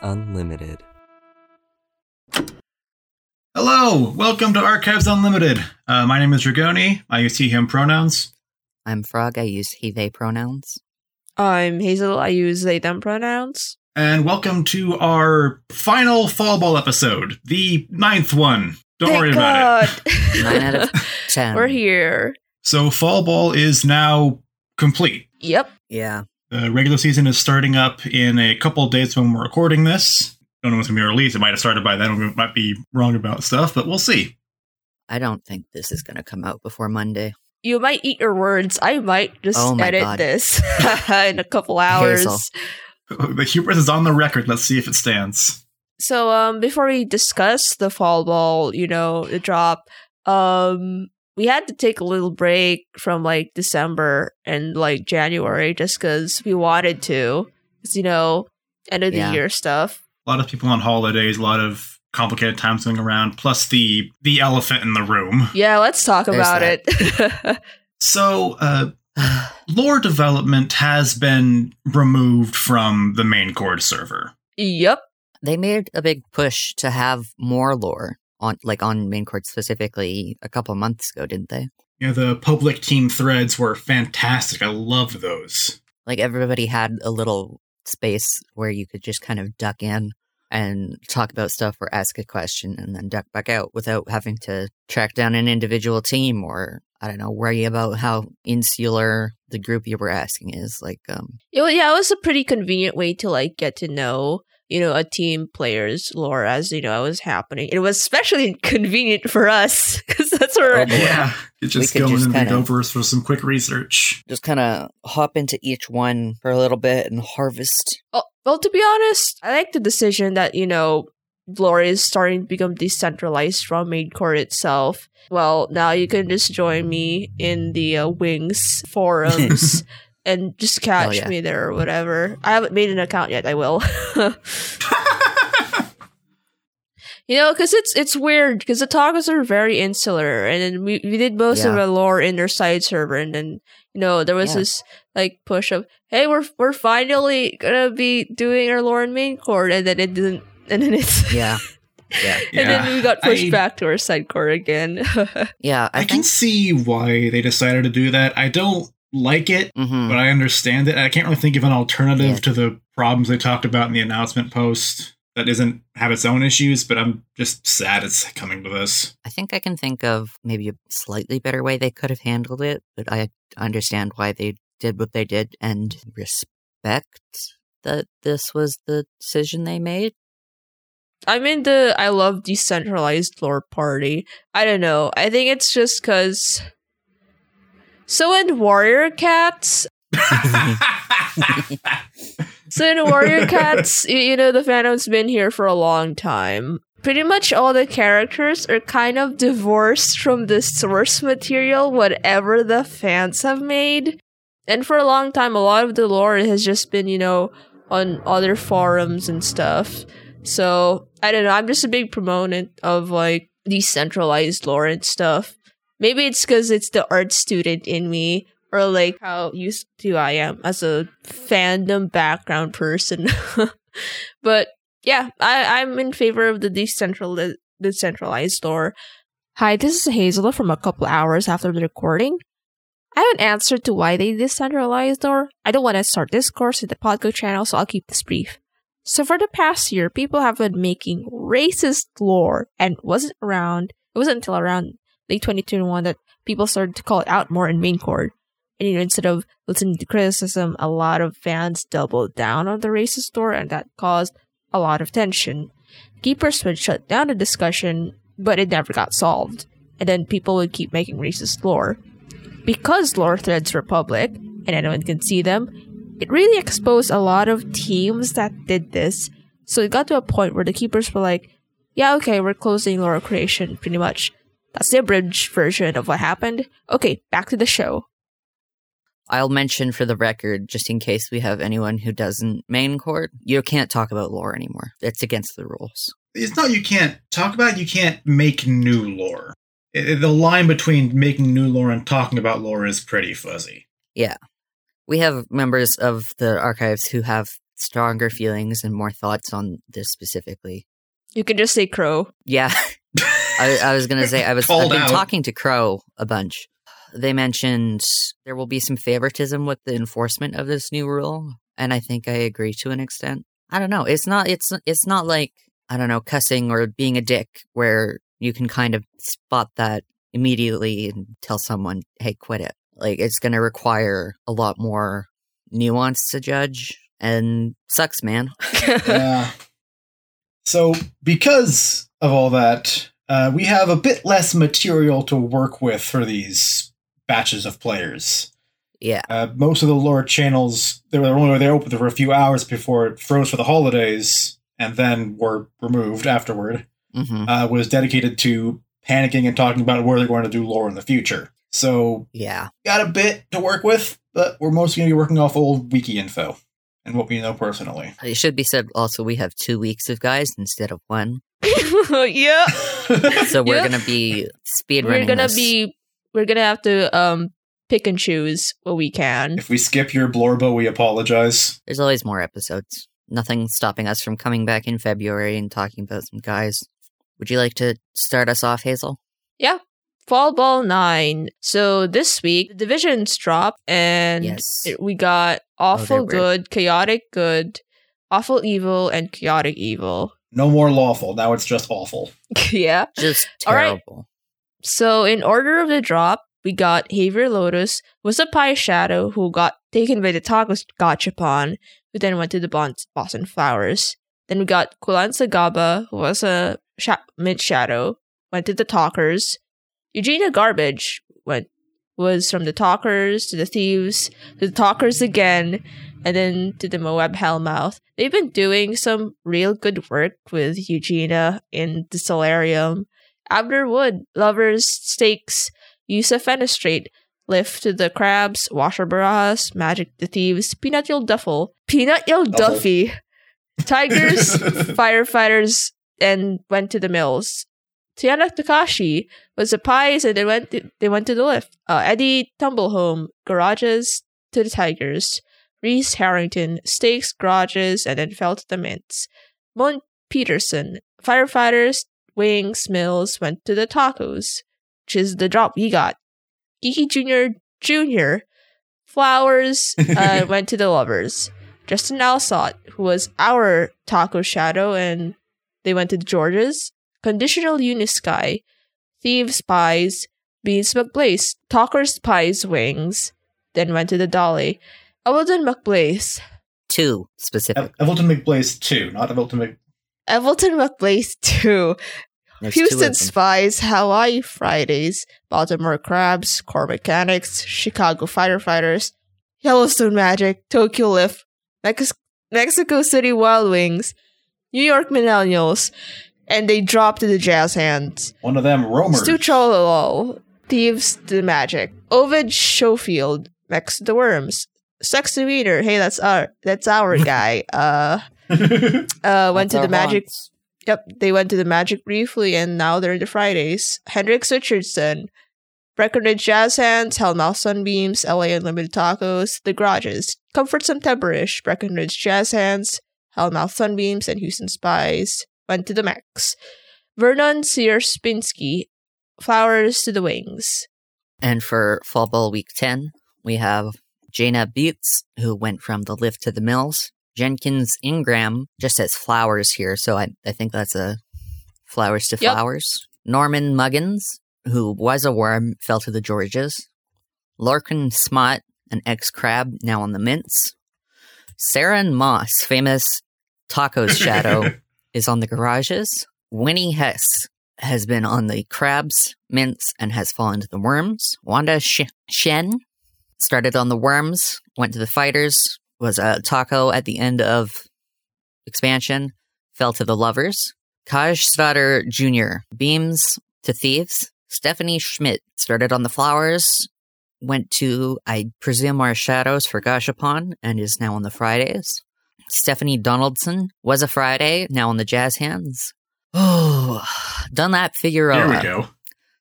Archives Unlimited. Hello! Welcome to Archives Unlimited. My name is Dragoni. I use he, him pronouns. I'm Frog. I use he, they pronouns. I'm Hazel. I use they, them pronouns. And welcome to our final Fall Ball episode, the 9th one. Don't worry about it. 9 out of 10. We're here. So Fall Ball is now complete. Yep. Yeah. The regular season is starting up in a couple of days when we're recording this. Don't know when it's going to be released. It might have started by then. We might be wrong about stuff, but we'll see. I don't think this is going to come out before Monday. You might eat your words. I might just edit this in a couple hours. Hazel. The hubris is on the record. Let's see if it stands. So before we discuss the Fall Ball, the drop, we had to take a little break from December and January just because we wanted to. Because, end of the year stuff. A lot of people on holidays, a lot of complicated times going around, plus the elephant in the room. Yeah, let's talk about it. So, lore development has been removed from the main cord server. Yep. They made a big push to have more lore on main cord specifically a couple months ago, didn't they? Yeah, the public team threads were fantastic. I love those. Everybody had a little space where you could just kind of duck in and talk about stuff or ask a question and then duck back out without having to track down an individual team or, I don't know, worry about how insular the group you were asking is. It was a pretty convenient way to get to know, a team player's lore as, it was happening. It was especially convenient for us because that's where you just go in and read over for some quick research. Just kind of hop into each one for a little bit and harvest. Well, to be honest, I like the decision that, lore is starting to become decentralized from main core itself. Well, now you can just join me in the Wings forums and just catch me there or whatever. I haven't made an account yet. I will. Because it's weird because the Tacos are very insular, and then we did most of our lore in their side server, and then there was this push of, hey, we're finally gonna be doing our lore in main core, and then it didn't. And then it's and then we got pushed back to our side core again. I can see why they decided to do that. I don't like it, but I understand it. I can't really think of an alternative to the problems they talked about in the announcement post that doesn't have its own issues, but I'm just sad it's coming to this. I think I can think of maybe a slightly better way they could have handled it, but I understand why they did what they did and respect that this was the decision they made. I'm in the I love decentralized lore party. I don't know. I think it's just because... So in Warrior Cats, the fandom's been here for a long time. Pretty much all the characters are kind of divorced from the source material, whatever the fans have made. And for a long time, a lot of the lore has just been, on other forums and stuff. So, I don't know, I'm just a big proponent of, decentralized lore and stuff. Maybe it's because it's the art student in me, or, how used to I am as a fandom background person. But, yeah, I'm in favor of the decentralized lore. Hi, this is Hazel from a couple hours after the recording. I have an answer to why they decentralized lore. I don't want to start this course in the podcast channel, so I'll keep this brief. So for the past year, people have been making racist lore, and it wasn't until around late 2021 that people started to call it out more in main cord. And instead of listening to criticism, a lot of fans doubled down on the racist lore, and that caused a lot of tension. Keepers would shut down the discussion, but it never got solved. And then people would keep making racist lore. Because lore threads were public, and anyone can see them, it really exposed a lot of teams that did this. So it got to a point where the keepers were like, yeah, okay, we're closing lore creation, pretty much. That's the abridged version of what happened. Okay, back to the show. I'll mention for the record, just in case we have anyone who doesn't main cord, you can't talk about lore anymore. It's against the rules. It's not you can't talk about it, you can't make new lore. The line between making new lore and talking about lore is pretty fuzzy. Yeah. We have members of the archives who have stronger feelings and more thoughts on this specifically. You can just say Crow. Yeah. I was going to say, I've been talking to Crow a bunch. They mentioned there will be some favoritism with the enforcement of this new rule. And I think I agree to an extent. I don't know. It's not like, I don't know, cussing or being a dick where you can kind of spot that immediately and tell someone, hey, quit it. Like, it's going to require a lot more nuance to judge, and sucks, man. Yeah. So because of all that, we have a bit less material to work with for these batches of players. Yeah. Most of the lore channels, they were open for a few hours before it froze for the holidays and then were removed afterward, was dedicated to panicking and talking about where they're going to do lore in the future. So yeah, got a bit to work with, but we're mostly going to be working off old wiki info and what we know personally. It should be said also we have 2 weeks of guys instead of one. Yeah. So we're going to be speedrunning this. We're going to have to pick and choose what we can. If we skip your blorbo, we apologize. There's always more episodes. Nothing stopping us from coming back in February and talking about some guys. Would you like to start us off, Hazel? Yeah. Fall Ball 9. So this week, the divisions dropped, and we got Awful Good, Chaotic Good, Awful Evil, and Chaotic Evil. No more lawful. Now it's just awful. Yeah. Just terrible. All right. So in order of the drop, we got Haver Lotus, was a Pie Shadow, who got taken by the Tacos Gachapon, who then went to the Boston Flowers. Then we got Kulansa Gaba, who was a Mid-Shadow, went to the Talkers. Eugenia Garbage was from the Talkers to the Thieves to the Talkers again, and then to the Moab Hellmouth. They've been doing some real good work with Eugenia in the Solarium. Abner Wood, Lovers, Stakes, Yusuf Fenestrate, Lift to the Crabs, Washer Barajas, Magic the Thieves, Peanut Yell Duffy, Tigers, Firefighters, and went to the Mills. Tiana Takashi was the Pies, and they went to the Lift. Eddie Tumblehome, Garages to the Tigers. Reese Harrington, Stakes, Garages, and then fell to the Mints. Mullen Peterson, Firefighters, Wings, Mills, went to the Tacos, which is the drop he got. Geeky Jr., Flowers, went to the Lovers. Justin Alsot, who was our Taco Shadow, and they went to the Georges. Conditional Unisky, Thieves, Pies, Beans McBlase, Talkers, Pies, Wings, then went to the Dolly. Evelton McBlase II, specifically. Evelton McBlase II, not Evelton McBlase. Evelton McBlase II. There's Houston Spies, Hawaii Fridays, Baltimore Crabs, Core Mechanics, Chicago Firefighters, Yellowstone Magic, Tokyo Lift, Mexico City Wild Wings, New York Millennials, and they dropped to the Jazz Hands. One of them, Roamers. Stu Chololol, Thieves to the Magic. Ovid Schofield, Mex the Worms. Sex the Wiener, hey, that's our guy. Went to the Magic. Haunts. Yep, they went to the Magic briefly, and now they're in the Fridays. Hendrix Richardson, Breckenridge Jazz Hands, Hellmouth Sunbeams, LA Unlimited Tacos, The Garages, Comfort Septembrish, Breckenridge Jazz Hands, Hellmouth Sunbeams, and Houston Spies. Went to the Max. Vernon Searspinsky, Flowers to the Wings. And for Fall Ball Week 10, we have Jaina Beats, who went from the Lift to the Mills. Jenkins Ingram, just says Flowers here, so I think that's a Flowers to Flowers. Norman Muggins, who was a worm, fell to the Georges. Larkin Smott, an ex-crab, now on the Mints. Saren Moss, famous Tacos Shadow, is on the Garages. Winnie Hess has been on the Crabs, Mints, and has fallen to the Worms. Wanda Shen started on the Worms, went to the Fighters, was a Taco at the end of expansion, fell to the Lovers. Kaj Statter Jr., Beams to Thieves. Stephanie Schmidt started on the Flowers, went to, I presume, our Shadows for Gashapon, and is now on the Fridays. Stephanie Donaldson was a Friday, now on the Jazz Hands. Oh, Dunlap Figueroa. There we go.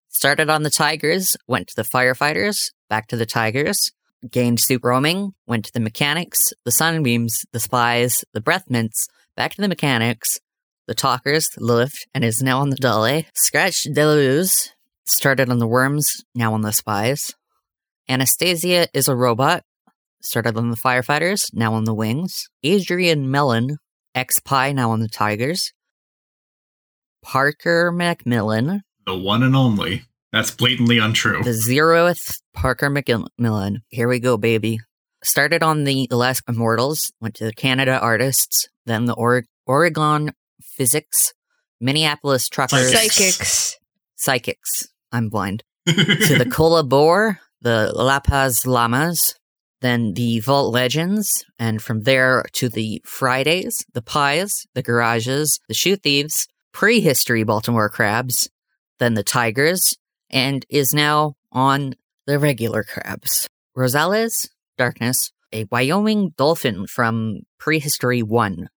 Started on the Tigers, went to the Firefighters, back to the Tigers. gained superwhelming, went to the mechanics, the sunbeams, the spies, the breath mints, back to the mechanics, the talkers, the lift, and is now on the dolly. Scratch Deleuze started on the worms, now on the spies. Anastasia is a robot, started on the firefighters, now on the wings. Adrian Mellon, ex-Pie, now on the tigers. Parker McMillan. The one and only. That's blatantly untrue. The 0th Parker McMillan. Here we go, baby. Started on the Alaska Immortals, went to the Canada Artists, then the Oregon Physics, Minneapolis Truckers. Psychics. I'm blind. To the Cola Boar, the La Paz Llamas, then the Vault Legends, and from there to the Fridays, the Pies, the Garages, the Shoe Thieves, Prehistory Baltimore Crabs, then the Tigers, and is now on the regular Crabs. Rosales, Darkness, a Wyoming dolphin from Prehistory 1,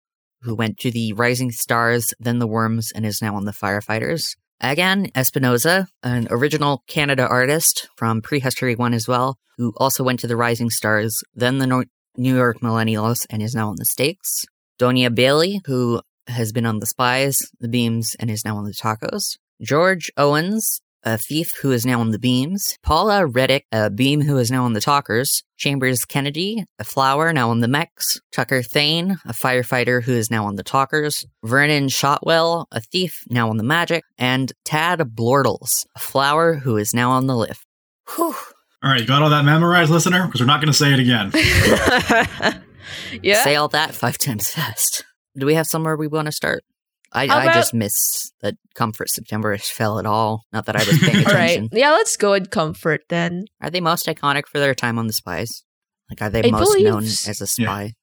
who went to the Rising Stars, then the Worms, and is now on the Firefighters. Again, Espinoza, an original Canada artist from Prehistory 1 as well, who also went to the Rising Stars, then the New York Millennials, and is now on the Stakes. Donia Bailey, who has been on the Spies, the Beams, and is now on the Tacos. George Owens, a thief who is now on the Beams. Paula Reddick, a beam who is now on the Talkers. Chambers Kennedy, a flower, now on the Mechs. Tucker Thane, a firefighter who is now on the Talkers. Vernon Shotwell, a thief, now on the Magic. And Tad Blortles, a flower who is now on the Lift. Whew. All right, you got all that memorized, listener? Because we're not going to say it again. Yeah. Say all that 5 times fast. Do we have somewhere we want to start? I just missed that Comfort Septembrish fell at all. Not that I was paying attention. Right. Yeah, let's go with Comfort then. Are they most iconic for their time on the Spies? Like, are they known as a spy?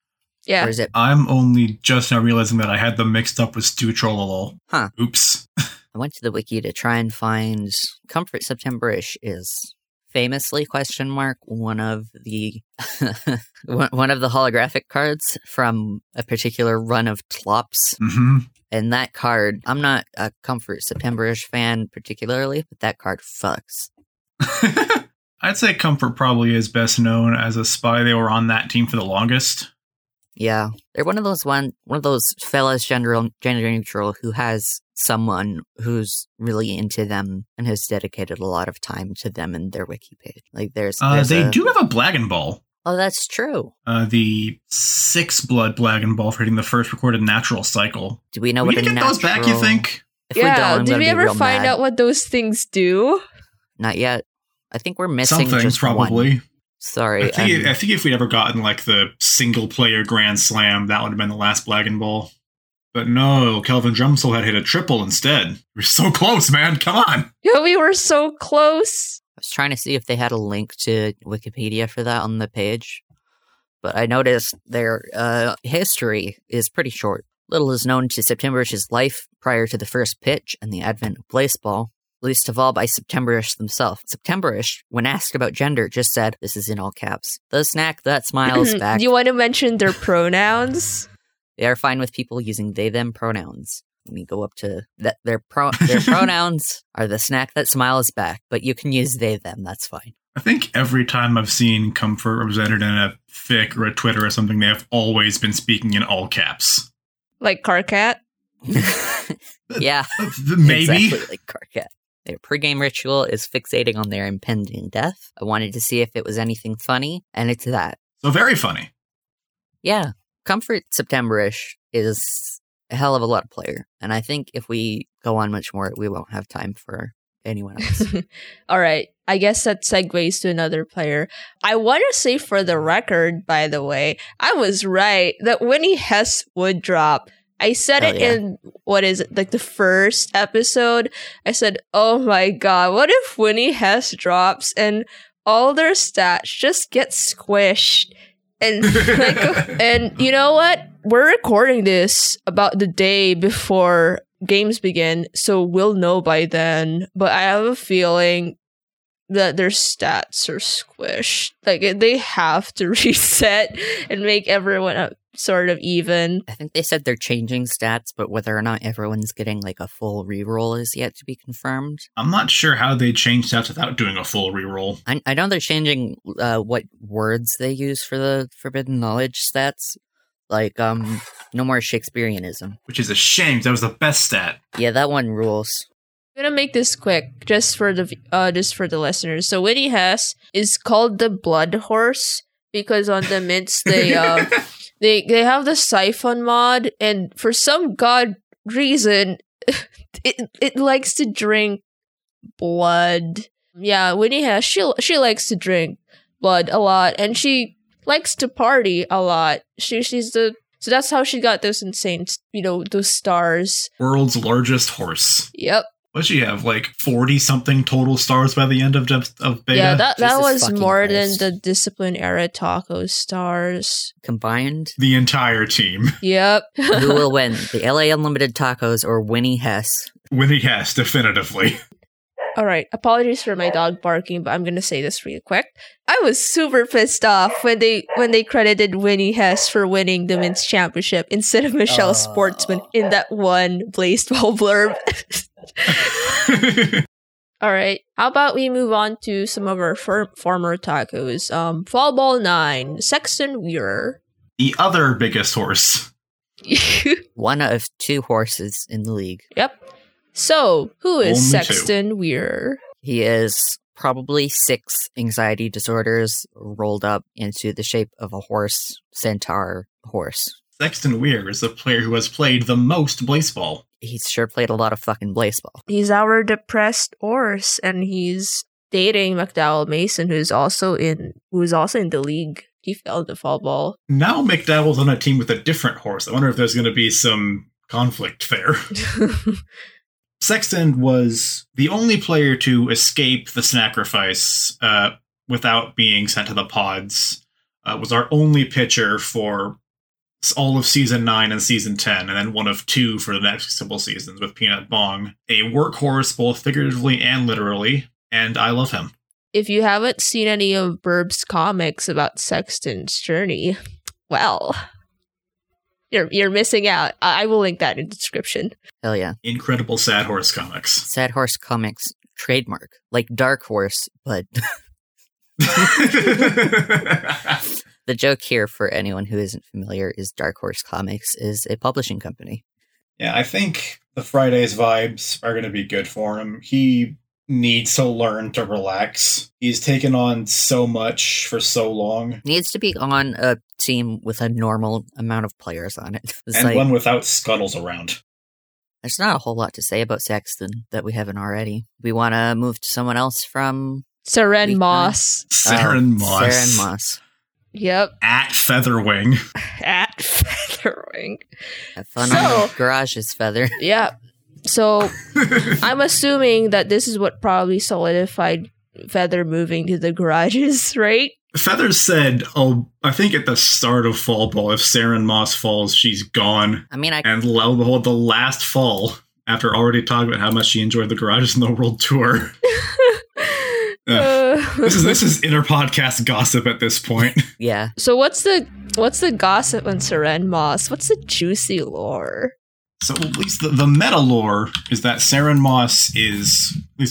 Yeah. Or is it? I'm only just now realizing that I had them mixed up with Stu Trollolol. Huh. Oops. I went to the wiki to try and find Comfort Septembrish is famously one of the holographic cards from a particular run of Tlops. Mm-hmm. And that card, I'm not a Comfort Septembrish fan particularly, but that card fucks. I'd say Comfort probably is best known as a spy. They were on that team for the longest. Yeah, they're one of those fellas gender neutral who has someone who's really into them and has dedicated a lot of time to them and their wiki page. Like they do have a Blagan Ball. Oh, that's true. The 6-blood Blagan Ball for hitting the first recorded natural cycle. Do we know what a natural? We need to get those back, you think? Did we ever find out what those things do? Not yet. I think we're missing some things, probably. One. Sorry. I think if we'd ever gotten like the single-player Grand Slam, that would have been the last Blagan Ball. But no, Kelvin Drumsel had hit a triple instead. We're so close, man. Come on. Yeah, we were so close. I was trying to see if they had a link to Wikipedia for that on the page, but I noticed their history is pretty short. Little is known to Septembrish's life prior to the first pitch and the advent of baseball. Least of all by Septembrish themselves. Septembrish, when asked about gender, just said, this is in all caps, the snack that smiles back. Do you want to mention their pronouns? They are fine with people using they, them pronouns. Let me go up to that. Their pronouns are the snack that smiles back, but you can use they, them. That's fine. I think every time I've seen Comfort represented in a fic or a Twitter or something, they have always been speaking in all caps. Like Carcat? Yeah. Maybe. Exactly like Carcat. Their pregame ritual is fixating on their impending death. I wanted to see if it was anything funny, and it's that. So very funny. Yeah. Comfort Septembrish is a hell of a lot of player, and I think if we go on much more, we won't have time for anyone else. All right. I guess that segues to another player. I want to say for the record, by the way, I was right that Winnie Hess would drop. I said in, what is it, like the first episode? I said, oh my god, what if Winnie Hess drops and all their stats just get squished? And like, and you know what? We're recording this about the day before games begin, so we'll know by then. But I have a feeling that their stats are squished. Like, they have to reset and make everyone sort of even. I think they said they're changing stats, but whether or not everyone's getting like a full reroll is yet to be confirmed. I'm not sure how they change stats without doing a full reroll. I know they're changing what words they use for the Forbidden Knowledge stats. Like, no more Shakespeareanism. Which is a shame. That was the best stat. Yeah, that one rules. I'm gonna make this quick, just for the listeners. So what he has is called the Blood Horse, because on the Mints they have the Siphon mod, and for some god reason, it likes to drink blood. Yeah, Winnie has she likes to drink blood a lot, and she likes to party a lot. So that's how she got those insane, those stars. World's largest horse. Yep. What did she have, like 40 something total stars by the end of beta? Yeah, that was more than the Discipline era Tacos stars combined. The entire team. Yep. Who will win, the LA Unlimited Tacos or Winnie Hess? Winnie Hess, definitively. All right, apologies for my dog barking, but I'm gonna say this real quick. I was super pissed off when they credited Winnie Hess for winning the Mints Championship instead of Michelle Sportsman in that one Blazed Ball blurb. All right, how about we move on to some of our former tacos? Fall Ball 9, Sexton Weir. The other biggest horse. One of two horses in the league. Yep. So, who is Sexton Weir? He is probably 6 anxiety disorders rolled up into the shape of a horse, centaur horse. Sexton Weir is the player who has played the most Blazeball. He's sure played a lot of fucking Blazeball. He's our depressed horse, and he's dating McDowell Mason, who's also in the league. He fell to Fall Ball. Now McDowell's on a team with a different horse. I wonder if there's going to be some conflict there. Sexton was the only player to escape the sacrifice without being sent to the pods. Was our only pitcher for all of Season 9 and Season 10, and then one of 2 for the next couple seasons with Peanut Bong. A workhorse, both figuratively and literally, and I love him. If you haven't seen any of Burb's comics about Sexton's journey, well... You're missing out. I will link that in the description. Hell yeah. Incredible Sad Horse comics. Sad Horse comics trademark. Like Dark Horse, but... The joke here, for anyone who isn't familiar, is Dark Horse Comics is a publishing company. Yeah, I think the Fridays vibes are going to be good for him. He needs to learn to relax. He's taken on so much for so long. Needs to be on a team with a normal amount of players on it. And like, one without scuttles around. There's not a whole lot to say about Sexton that we haven't already. We want to move to someone else from... Seren Moss. Seren Moss. Yep. At Featherwing. At Featherwing. Have fun on Garages, Feather. Yeah. So I'm assuming that this is what probably solidified Feather moving to the Garages, right? Feather said, I think at the start of Fall Ball, if Seren Moss falls, she's gone. I mean, and lo and behold, the last fall, after already talking about how much she enjoyed the Garages in the World Tour. This is inter-podcast gossip at this point. Yeah. So what's the gossip on Seren Moss? What's the juicy lore? So at least the meta lore is that Seren Moss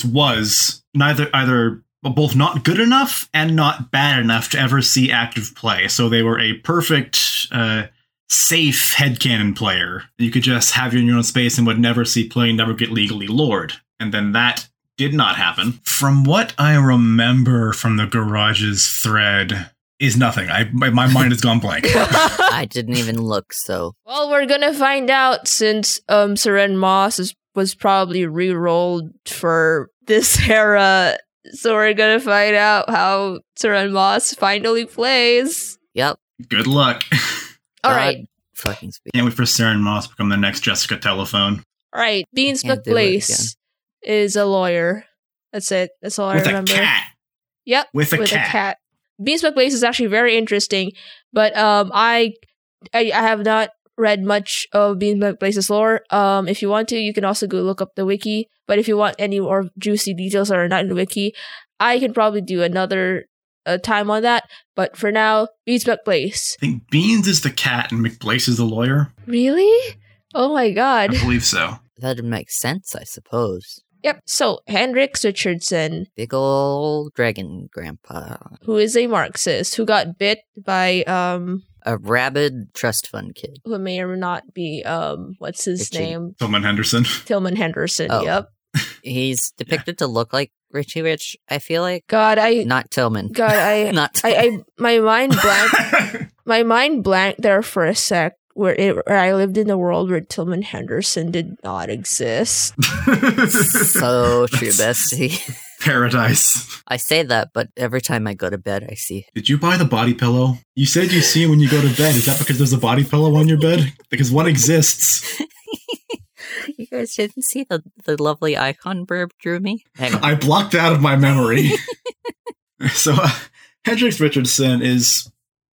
was both not good enough and not bad enough to ever see active play. So they were a perfect, safe headcanon player. You could just have you in your own space and would never see play, never get legally lured. And then that did not happen. From what I remember from the Garages thread... is nothing. My mind has gone blank. I didn't even look, so... Well, we're gonna find out since Seren Moss was probably re-rolled for this era. So we're gonna find out how Seren Moss finally plays. Yep. Good luck. All right. Fucking speak. Can't wait for Seren Moss to become the next Jessica Telephone. All right. Beans McBlase is a lawyer. That's it. That's all I remember. With a cat. Yep. With a cat. Beans McBlase is actually very interesting, but I have not read much of Beans McBlase's lore. If you want to, you can also go look up the wiki, but if you want any more juicy details that are not in the wiki, I can probably do another time on that. But for now, Beans McBlase. I think Beans is the cat and McBlase is the lawyer. Really? Oh my god. I believe so. That would make sense, I suppose. Yep, so Hendrix Richardson. Big ol' dragon grandpa. Who is a Marxist, who got bit by, a rabid trust fund kid. Who may or not be, what's his name? Tillman Henderson. Tillman Henderson, oh. Yep. He's depicted to look like Richie Rich, I feel like. God, I... Not Tillman. God, I... Not Tillman. My mind blanked. My mind blanked there for a sec. Where I lived in a world where Tillman Henderson did not exist. So true, bestie. Paradise. I say that, but every time I go to bed, I see. Did you buy the body pillow? You said you see it when you go to bed. Is that because there's a body pillow on your bed? Because one exists. You guys didn't see the lovely icon burb drew me? Hang on. I blocked out of my memory. So, Hendrix Richardson is...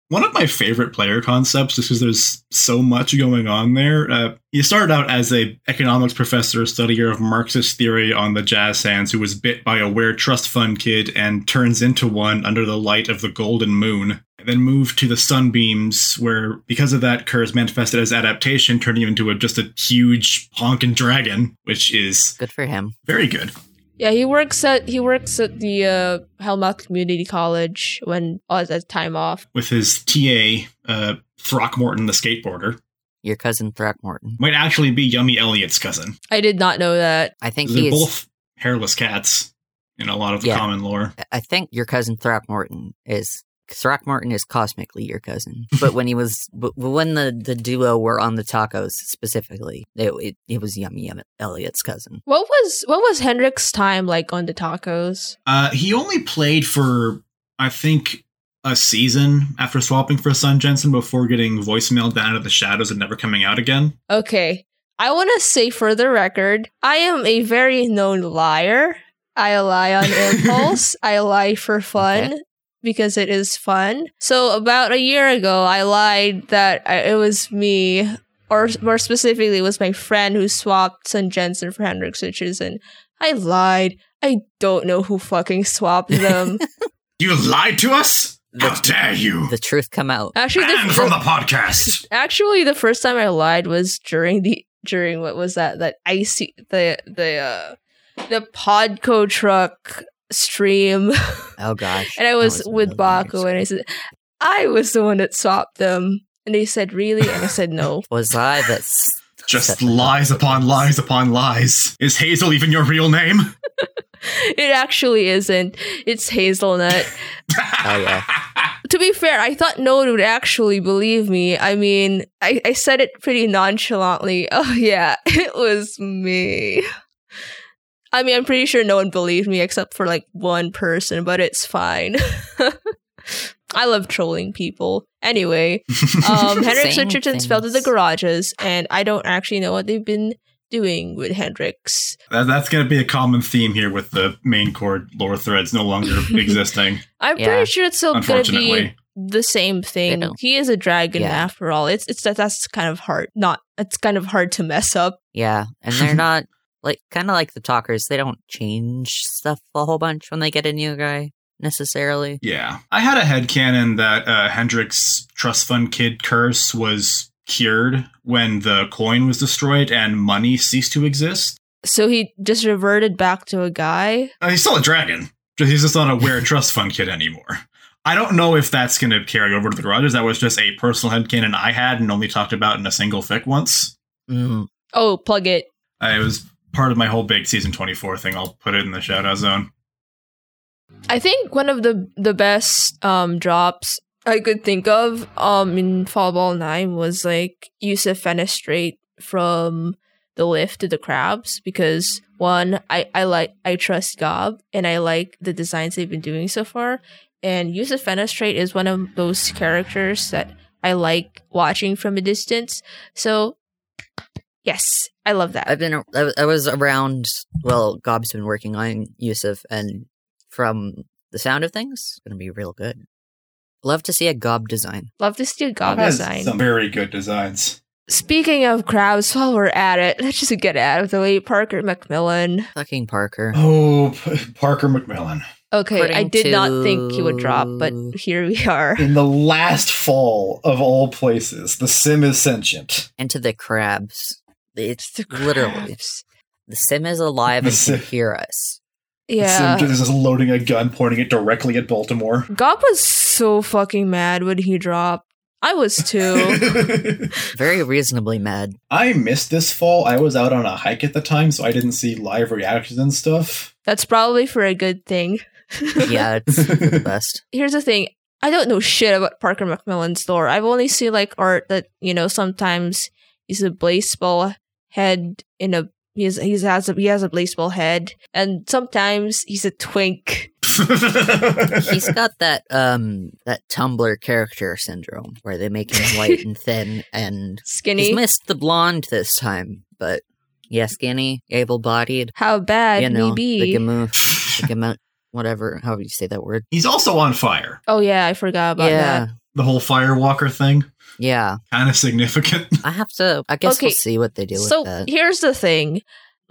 one of my favorite player concepts, just because there's so much going on there. He started out as an economics professor, studier of Marxist theory on the jazz hands, who was bit by a weird trust fund kid and turns into one under the light of the golden moon. And then moved to the sunbeams, where because of that, Kerr's manifested as adaptation, turning him into just a huge honking dragon, which is good for him. Very good. Yeah, he works at the Hellmouth Community College when all that time off with his TA Throckmorton the skateboarder. Your cousin Throckmorton might actually be Yummy Elliot's cousin. I did not know that. I think they're both hairless cats in a lot of the common lore. I think your cousin Throckmorton is cosmically your cousin, but when he was when the duo were on the Tacos specifically, it was Yummy Elliot's cousin. What was Hendrix's time like on the Tacos? He only played for I think a season after swapping for Sun Jensen before getting voicemailed down to the shadows and never coming out again. Okay, I want to say for the record, I am a very known liar. I lie on impulse. I lie for fun. Okay. Because it is fun. So about a year ago, I lied that it was me, or more specifically, it was my friend who swapped Sun Jensen for Hendrix Switches, and I lied. I don't know who fucking swapped them. You lied to us? How dare you? The truth come out. Actually, from the podcast. Actually, the first time I lied was during what was that icy the Podco truck stream. Oh gosh. And I was with Baku and I said I was the one that swapped them, and they said really, and I said no. Was I that's just lies upon lies upon lies. Is Hazel even your real name? It actually isn't. It's Hazelnut. Oh yeah. To be fair, I thought no one would actually believe me. I mean, I said it pretty nonchalantly. Oh yeah, it was me. I mean, I'm pretty sure no one believed me except for, like, one person, but it's fine. I love trolling people. Anyway, Hendrix Richardson fell to the Garages, and I don't actually know what they've been doing with Hendrix. That's going to be a common theme here with the main core lore threads no longer existing. I'm pretty sure it's still going to be the same thing. He is a dragon after all. It's kind of hard to mess up. Yeah, and they're not... like, kind of like the Talkers, they don't change stuff a whole bunch when they get a new guy, necessarily. Yeah. I had a headcanon that Hendrix Trust Fund Kid curse was cured when the coin was destroyed and money ceased to exist. So he just reverted back to a guy? He's still a dragon. He's just not a weird Trust Fund Kid anymore. I don't know if that's going to carry over to the Garages. That was just a personal headcanon I had and only talked about in a single fic once. Mm. Oh, plug it. It was... part of my whole big season 24 thing. I'll put it in the shout out zone. I think one of the best drops I could think of in Fall Ball 9 was like Yusuf Fenestrate from the Lift to the Crabs, because one, I trust Gob and I like the designs they've been doing so far, and Yusuf Fenestrate is one of those characters that I like watching from a distance. So yes, I love that. I was around, well, Gob's been working on Yusuf, and from the sound of things, it's going to be real good. Love to see a Gob design. Some very good designs. Speaking of Crabs, while we're at it, let's just get out of the way. Parker McMillan. Fucking Parker. Oh, Parker McMillan. Okay, I did not think he would drop, but here we are. In the last fall of all places, the sim is sentient. And to the crabs. It's the crabs. Literally. The sim is alive and can hear us. Yeah. The sim is just loading a gun, pointing it directly at Baltimore. Gob was so fucking mad when he dropped. I was too. Very reasonably mad. I missed this fall. I was out on a hike at the time, so I didn't see live reactions and stuff. That's probably for a good thing. Yeah, it's the best. Here's the thing. I don't know shit about Parker McMillan's lore. I've only seen like art that, you know, sometimes he's a Blazeball head in a he has a Blazeball head, and sometimes he's a twink. He's got that Tumblr character syndrome where they make him white and thin and skinny. He's missed the blonde this time, but yeah, skinny, able-bodied. How bad, you know, maybe. The gamoo. Whatever, how do you say that word? He's also on fire. Oh, yeah, I forgot about that. The whole firewalker thing. Yeah. Kind of significant. I guess we'll see what they do with that. So, here's the thing.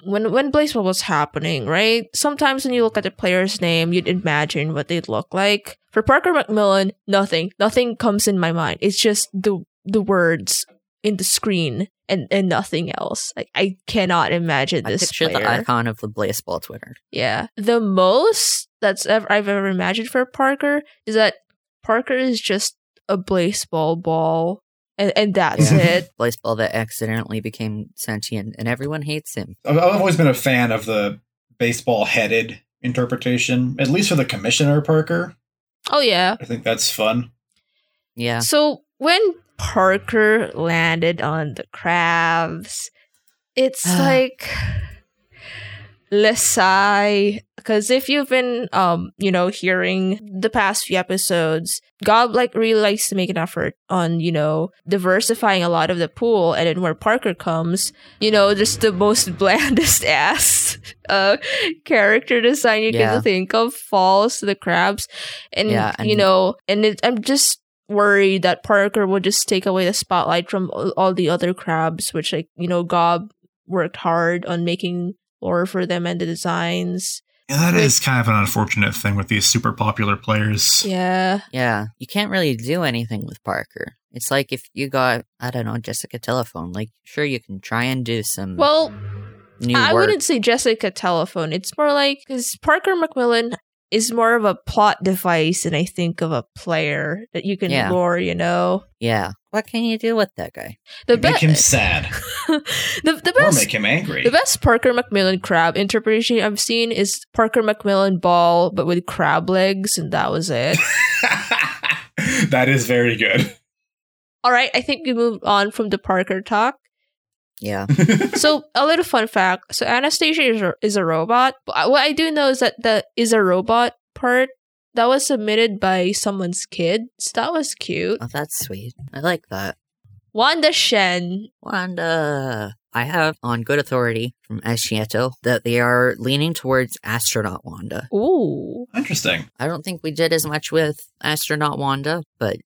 When Blazeball was happening, right? Sometimes when you look at the player's name, you'd imagine what they'd look like. For Parker McMillan, nothing. Nothing comes in my mind. It's just the words in the screen and nothing else. Like, I cannot imagine this player. The icon of the Blazeball Twitter. Yeah. The most I've ever imagined for Parker is that Parker is just a Blazeball ball, and that's it. Blazeball that accidentally became sentient, and everyone hates him. I've always been a fan of the baseball-headed interpretation, at least for the Commissioner Parker. Oh, yeah. I think that's fun. Yeah. So, when Parker landed on the crabs, it's like... Lesai, because if you've been, hearing the past few episodes, Gob really likes to make an effort on, diversifying a lot of the pool, and then where Parker comes, just the most blandest ass character design you can think of falls to the crabs, and I'm just worried that Parker would just take away the spotlight from all the other crabs, which Gob worked hard on making. Or for them and the designs. Yeah, that is kind of an unfortunate thing with these super popular players. Yeah. Yeah. You can't really do anything with Parker. It's like if you got, I don't know, Jessica Telephone. Like, sure, you can try and do some new work. I wouldn't say Jessica Telephone. It's more like, because Parker McMillan is more of a plot device than I think of a player that you can lure, Yeah. What can you do with that guy? Make him sad. the best, or make him angry. The best Parker McMillan crab interpretation I've seen is Parker McMillan ball, but with crab legs, and that was it. That is very good. All right, I think we moved on from the Parker talk. Yeah. So, a little fun fact. So, Anastasia is a robot. But what I do know is that the is a robot part that was submitted by someone's kid. So that was cute. Oh, that's sweet. I like that. Wanda Shen. Wanda. I have on good authority from Ashieto that they are leaning towards Astronaut Wanda. Ooh. Interesting. I don't think we did as much with Astronaut Wanda, but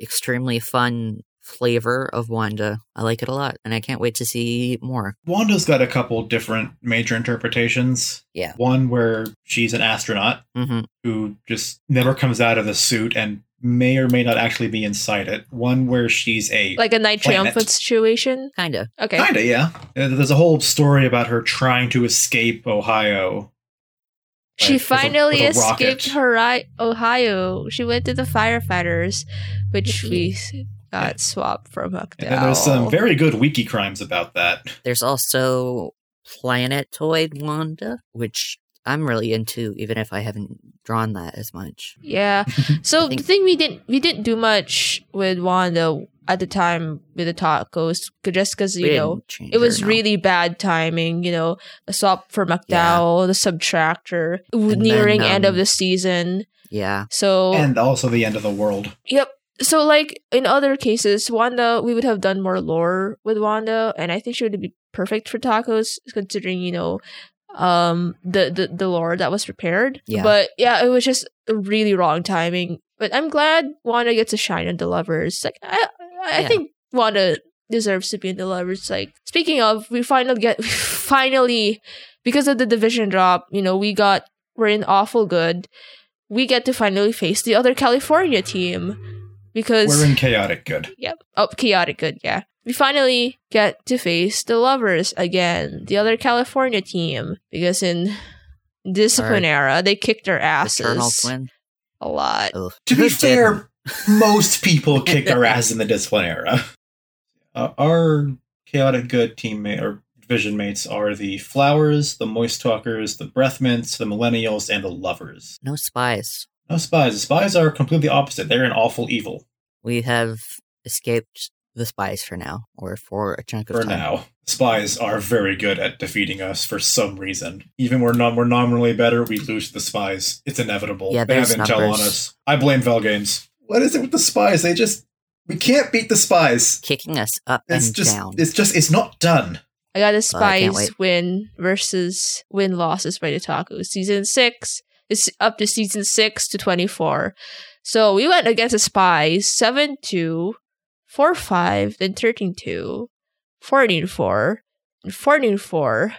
extremely fun flavor of Wanda. I like it a lot, and I can't wait to see more. Wanda's got a couple different major interpretations. Yeah. One where she's an astronaut who just never comes out of the suit and may or may not actually be inside it. One where she's a like a Knight Triumphant situation? Kinda. Okay. Kinda, yeah. There's a whole story about her trying to escape Ohio. She finally escaped Ohio. She went to the Firefighters, which we... got swapped from Huckdall. And there's some very good wiki crimes about that. There's also Planetoid Wanda, which I'm really into, even if I haven't drawn that as much. Yeah. So the thing we didn't do much with Wanda at the time with the tacos, just because it was really bad timing. The swap for McDowell, the subtractor, and nearing then, end of the season. Yeah. So and also the end of the world. Yep. So, in other cases, Wanda, we would have done more lore with Wanda, and I think she would be perfect for tacos, considering, the lore that was prepared. Yeah. But, yeah, it was just really wrong timing. But I'm glad Wanda gets a shine in the Lovers. I think Wanda deserves to be in the Lovers. Speaking of, we finally, because of the division drop, we're in awful good. we get to finally face the other California team. Because we're in chaotic good. Yep. Oh, chaotic good, yeah. We finally get to face the Lovers again, the other California team. Because in Discipline era, they kicked their asses a lot. Ugh. To be fair, most people kicked their ass in the Discipline era. Our chaotic good teammate or division mates are the Flowers, the Moist Talkers, the Breath Mints, the Millennials, and the Lovers. No Spies. No Spies. The Spies are completely opposite. They're an awful evil. We have escaped the Spies for now, or for a chunk of time. For now. Spies are very good at defeating us for some reason. Even when we're nominally better, we lose to the Spies. It's inevitable. Yeah, they have intel on us. I blame Val Games. What is it with the Spies? They just... We can't beat the Spies. Kicking us up down. It's not done. I got a Spies win versus win losses by the Tacos. Season 6 is up to season 6 to 24. So we went against the Spies 7-2, 4-5, then 13-2, 14-4, and 14-4,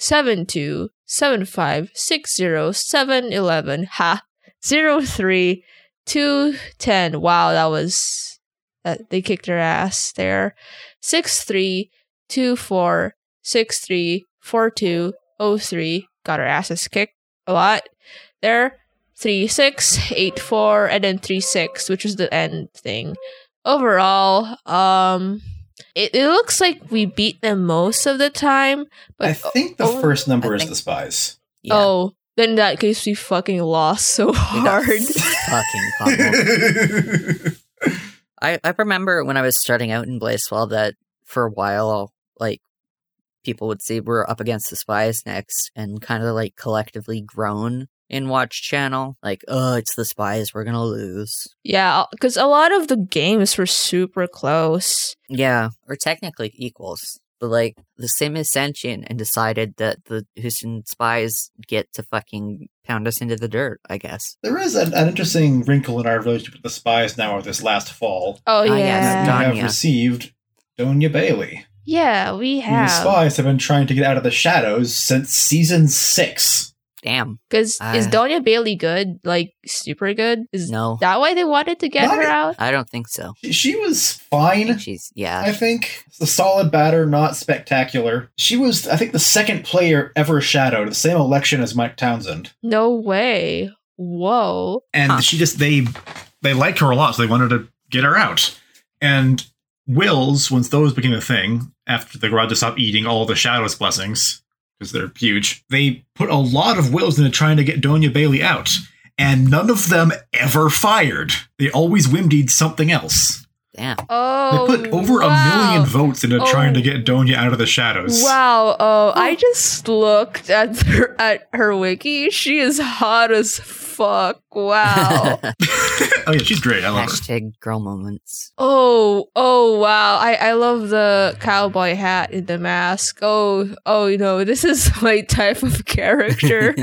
7-2, 7-5, 6-0, 7-11, 0-3, 2-10. Wow, that was... they kicked their ass there. 6-3, 2-4, 6-3, 4-2, 0-3. Got our asses kicked a lot there. 3-6, 8-4, and then 3-6, which is the end thing. Overall, it looks like we beat them most of the time. But I think the first number is the Spies. Yeah. Oh, then in that case, we fucking lost so hard. Fucking I remember when I was starting out in Blazewell that for a while, like, people would see we're up against the Spies next and kind of, like, collectively groan in Watch Channel. Like, oh, it's the Spies, we're gonna lose. Yeah, because a lot of the games were super close. Yeah, or technically equals. But, like, the Sim is sentient and decided that the Houston Spies get to fucking pound us into the dirt, I guess. There is an interesting wrinkle in our relationship with the Spies now with this last fall. Oh, yeah. Yes, we have received Donya Bailey. Yeah, we have. The Spies have been trying to get out of the shadows since season 6. Damn. Because is Donya Bailey good? Like, super good? Is that why they wanted to get her out? I don't think so. She was fine. I think. It's a solid batter, not spectacular. She was, I think, the second player ever shadowed, the same election as Mike Townsend. No way. Whoa. And she just, they liked her a lot, so they wanted to get her out. And Wills, once those became a thing, after the Garages stopped eating all the Shadows' blessings... because they're huge, they put a lot of wills into trying to get Donya Bailey out, and none of them ever fired. They always whimdied something else. Damn. Oh, they put over a million votes into trying to get Donya out of the shadows. Wow. Oh, I just looked at her wiki. She is hot as fuck. Wow. Oh, yeah, she's great. I love her. Hashtag girl moments. Oh, wow. I love the cowboy hat in the mask. Oh, you know, this is my type of character.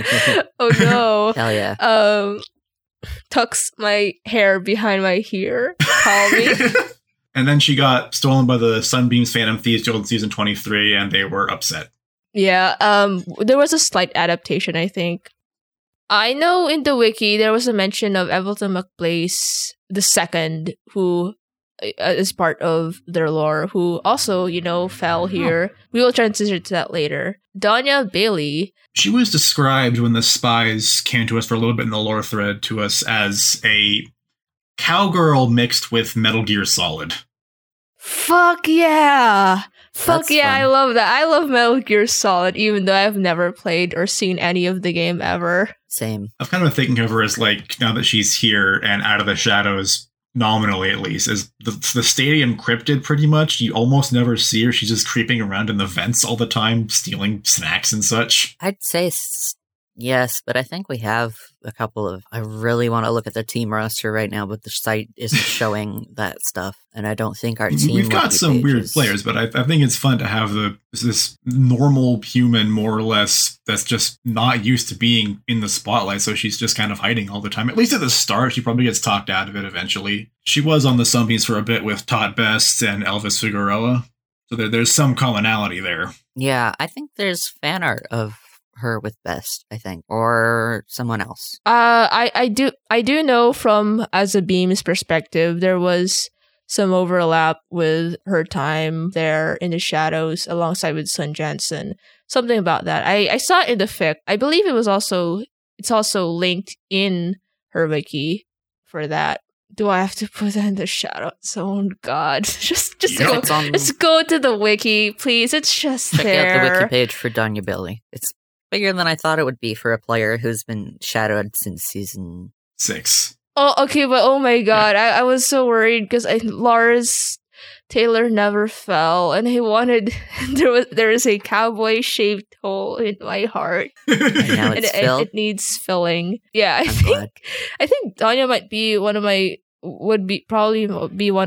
Oh, no. Hell yeah. Tucks my hair behind my ear. Call me. And then she got stolen by the Sunbeam's Phantom Thieves in season 23, and they were upset. Yeah. There was a slight adaptation, I think. I know in the wiki there was a mention of Evelton McBlase II, who is part of their lore, who also, you know, fell here. We will transition to that later. Donya Bailey. She was described when the Spies came to us for a little bit in the lore thread to us as a cowgirl mixed with Metal Gear Solid. Fuck yeah! Fuck yeah, I love that. I love Metal Gear Solid, even though I've never played or seen any of the game ever. Same. I've kind of been thinking of her as, like, now that she's here and out of the shadows, nominally at least, as the stadium cryptid pretty much. You almost never see her. She's just creeping around in the vents all the time, stealing snacks and such. I'd say yes, but I think we have a couple of... I really want to look at the team roster right now, but the site isn't showing that stuff, and I don't think our team... We've got some weird players, but I think it's fun to have this normal human, more or less, that's just not used to being in the spotlight, so she's just kind of hiding all the time. At least at the start, she probably gets talked out of it eventually. She was on the Sunbeams for a bit with Todd Best and Elvis Figueroa, so there's some commonality there. Yeah, I think there's fan art of her with Best, I think, or someone else. I do know from as a Beam's perspective, there was some overlap with her time there in the shadows alongside with Sun Jansen. Something about that. I saw it in the fic. I believe it was also, it's also linked in her wiki for that. Do I have to put that in the shadow zone? God, just go to the wiki, please. It's just check there. Check out the wiki page for Donya Bailey. It's bigger than I thought it would be for a player who's been shadowed since season 6. Oh, okay, but oh my God, yeah. I was so worried because Lars Taylor never fell, and he wanted there is a cowboy shaped hole in my heart, and it needs filling. Yeah, I think Donya might be one of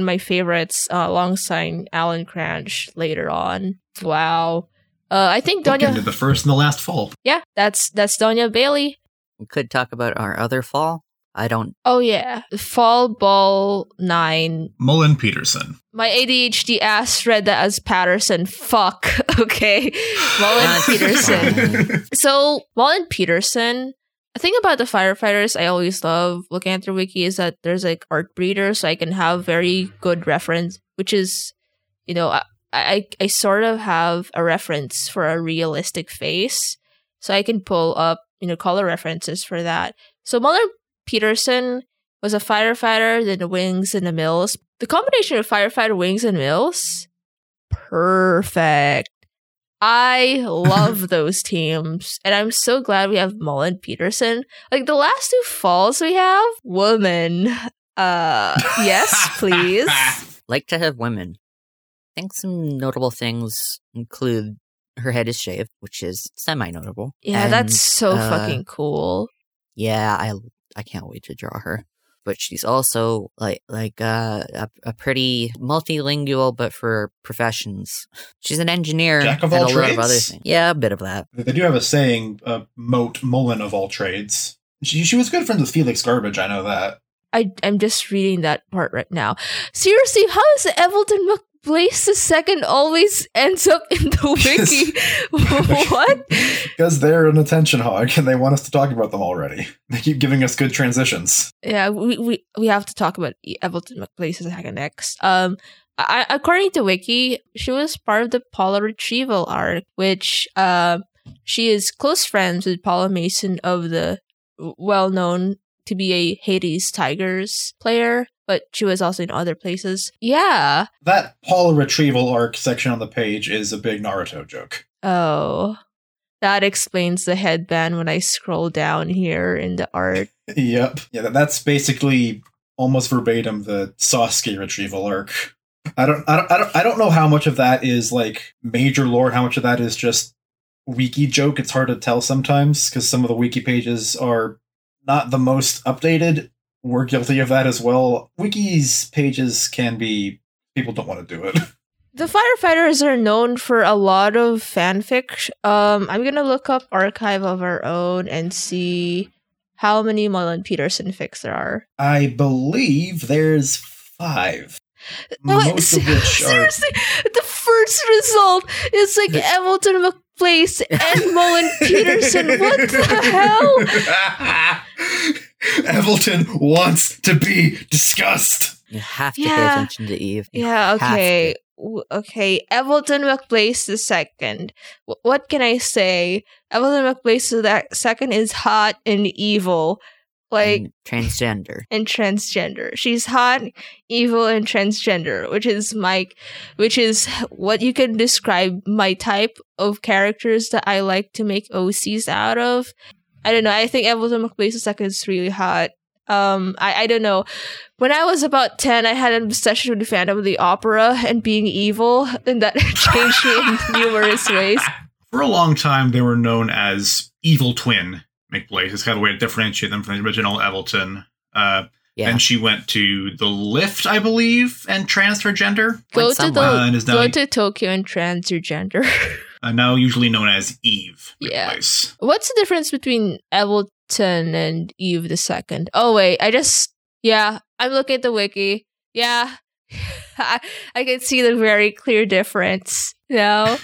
my favorites alongside Alan Cranch later on. Wow, I think Donya did the first and the last fall. Yeah, that's Donya Bailey. We could talk about our other fall. Oh, yeah. Fall Ball 9. Mullen Peterson. My ADHD ass read that as Patterson. Fuck. Okay. Mullen Peterson. So, Mullen Peterson, the thing about the Firefighters I always love looking at their wiki is that there's like art breeder, so I can have very good reference, which is, you know, I sort of have a reference for a realistic face, so I can pull up, you know, color references for that. So, Mullen Peterson was a firefighter, then the Wings and the Mills. The combination of firefighter, Wings, and Mills, perfect. I love those teams, and I'm so glad we have Mullen Peterson. Like the last 2 falls we have, woman. Yes, please. Like to have women. I think some notable things include her head is shaved, which is semi-notable. Yeah, and that's so fucking cool. Yeah, I can't wait to draw her. But she's also a pretty multilingual, but for professions. She's an engineer. Jack of all trades? Lot of other things. Yeah, a bit of that. They do have a saying, Mullen of all trades. She was good friends with Felix Garbage, I know that. I'm just reading that part right now. Seriously, how is Evelton McBlase II always ends up in the wiki? What? Because they're an attention hog and they want us to talk about them already. They keep giving us good transitions. Yeah, we have to talk about Evelton McBlase II next. According to wiki, she was part of the Paula Retrieval arc, which she is close friends with Paula Mason of the well-known to be a Hades Tigers player, but she was also in other places. Yeah. That Paula Retrieval arc section on the page is a big Naruto joke. Oh. That explains the headband when I scroll down here in the art. Yep. Yeah, that's basically almost verbatim the Sasuke Retrieval arc. I don't know how much of that is like major lore, how much of that is just wiki joke. It's hard to tell sometimes because some of the wiki pages are not the most updated. We're guilty of that as well. Wiki's pages can be... people don't want to do it. The Firefighters are known for a lot of fanfic. I'm going to look up Archive of Our Own and see how many Mullen Peterson fics there are. I believe there's 5. Most of which are... Seriously, the first result is like Evelton McBlase and Mullen Peterson. What the hell? Evelton wants to be discussed. You have to pay attention to Eve. Okay. Evelton McBlase II. What can I say? Evelton McBlase II is hot and evil. Like and transgender. She's hot, evil, and transgender, which is what you can describe my type of characters that I like to make OCs out of. I don't know. I think Evelton McBlase II is really hot. I don't know. When I was about 10, I had an obsession with the Phantom of the Opera and being evil, and that changed me in numerous ways. For a long time, they were known as Evil Twin McBlase. It's kind of a way to differentiate them from the original Evelton. And she went to the Lift, I believe, and transfer gender. Go to Tokyo and transfer gender. Now usually known as Eve. Yeah. Place. What's the difference between Evelton and Eve the Second? Oh, wait. I'm looking at the wiki. Yeah. I can see the very clear difference. No.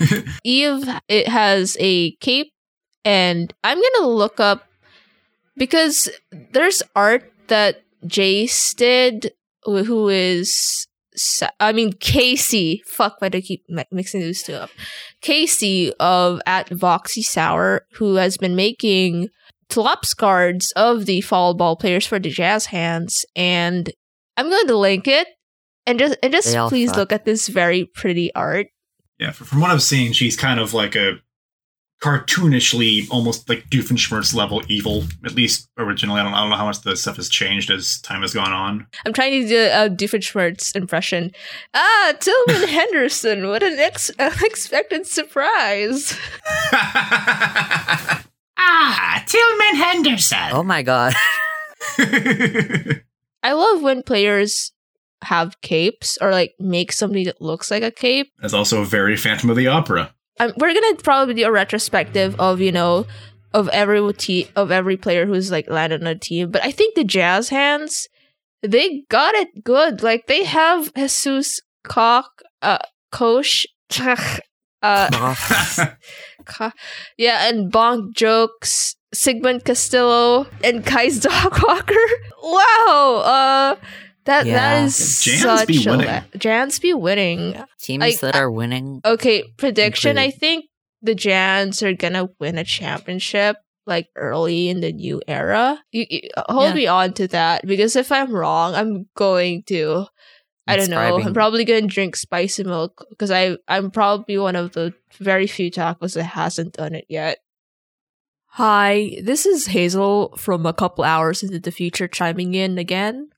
Eve, it has a cape And I'm going to look up, because there's art that Jace did, who is, I mean, Casey. Fuck, why do I keep mixing those two up? Casey of at Voxy Sour, who has been making Tlops cards of the Fall Ball players for the Jazz Hands. And I'm going to link it. And just please look at this very pretty art. Yeah, from what I've seen, she's kind of like a cartoonishly, almost like Doofenshmirtz level evil, at least originally. I don't know how much the stuff has changed as time has gone on. I'm trying to do a Doofenshmirtz impression. Ah, Tillman Henderson, what an unexpected surprise. Ah, Tillman Henderson. Oh my god. I love when players have capes or like make something that looks like a cape. That's also very Phantom of the Opera. We're gonna probably do a retrospective of, you know, of every player who's like landed on a team. But I think the Jazz Hands, they got it good. Like they have Jesus Koch, yeah, and Bonk Jokes, Sigmund Castillo, and Kai's Dog Walker. Wow. That is Jans be winning. Teams like, that are winning. Okay, prediction. I think the Jans are going to win a championship like early in the new era. Hold me on to that, because if I'm wrong, I'm going to, I don't know, I'm probably going to drink spicy milk, because I'm probably one of the very few tacos that hasn't done it yet. Hi, this is Hazel from a couple hours into the future chiming in again.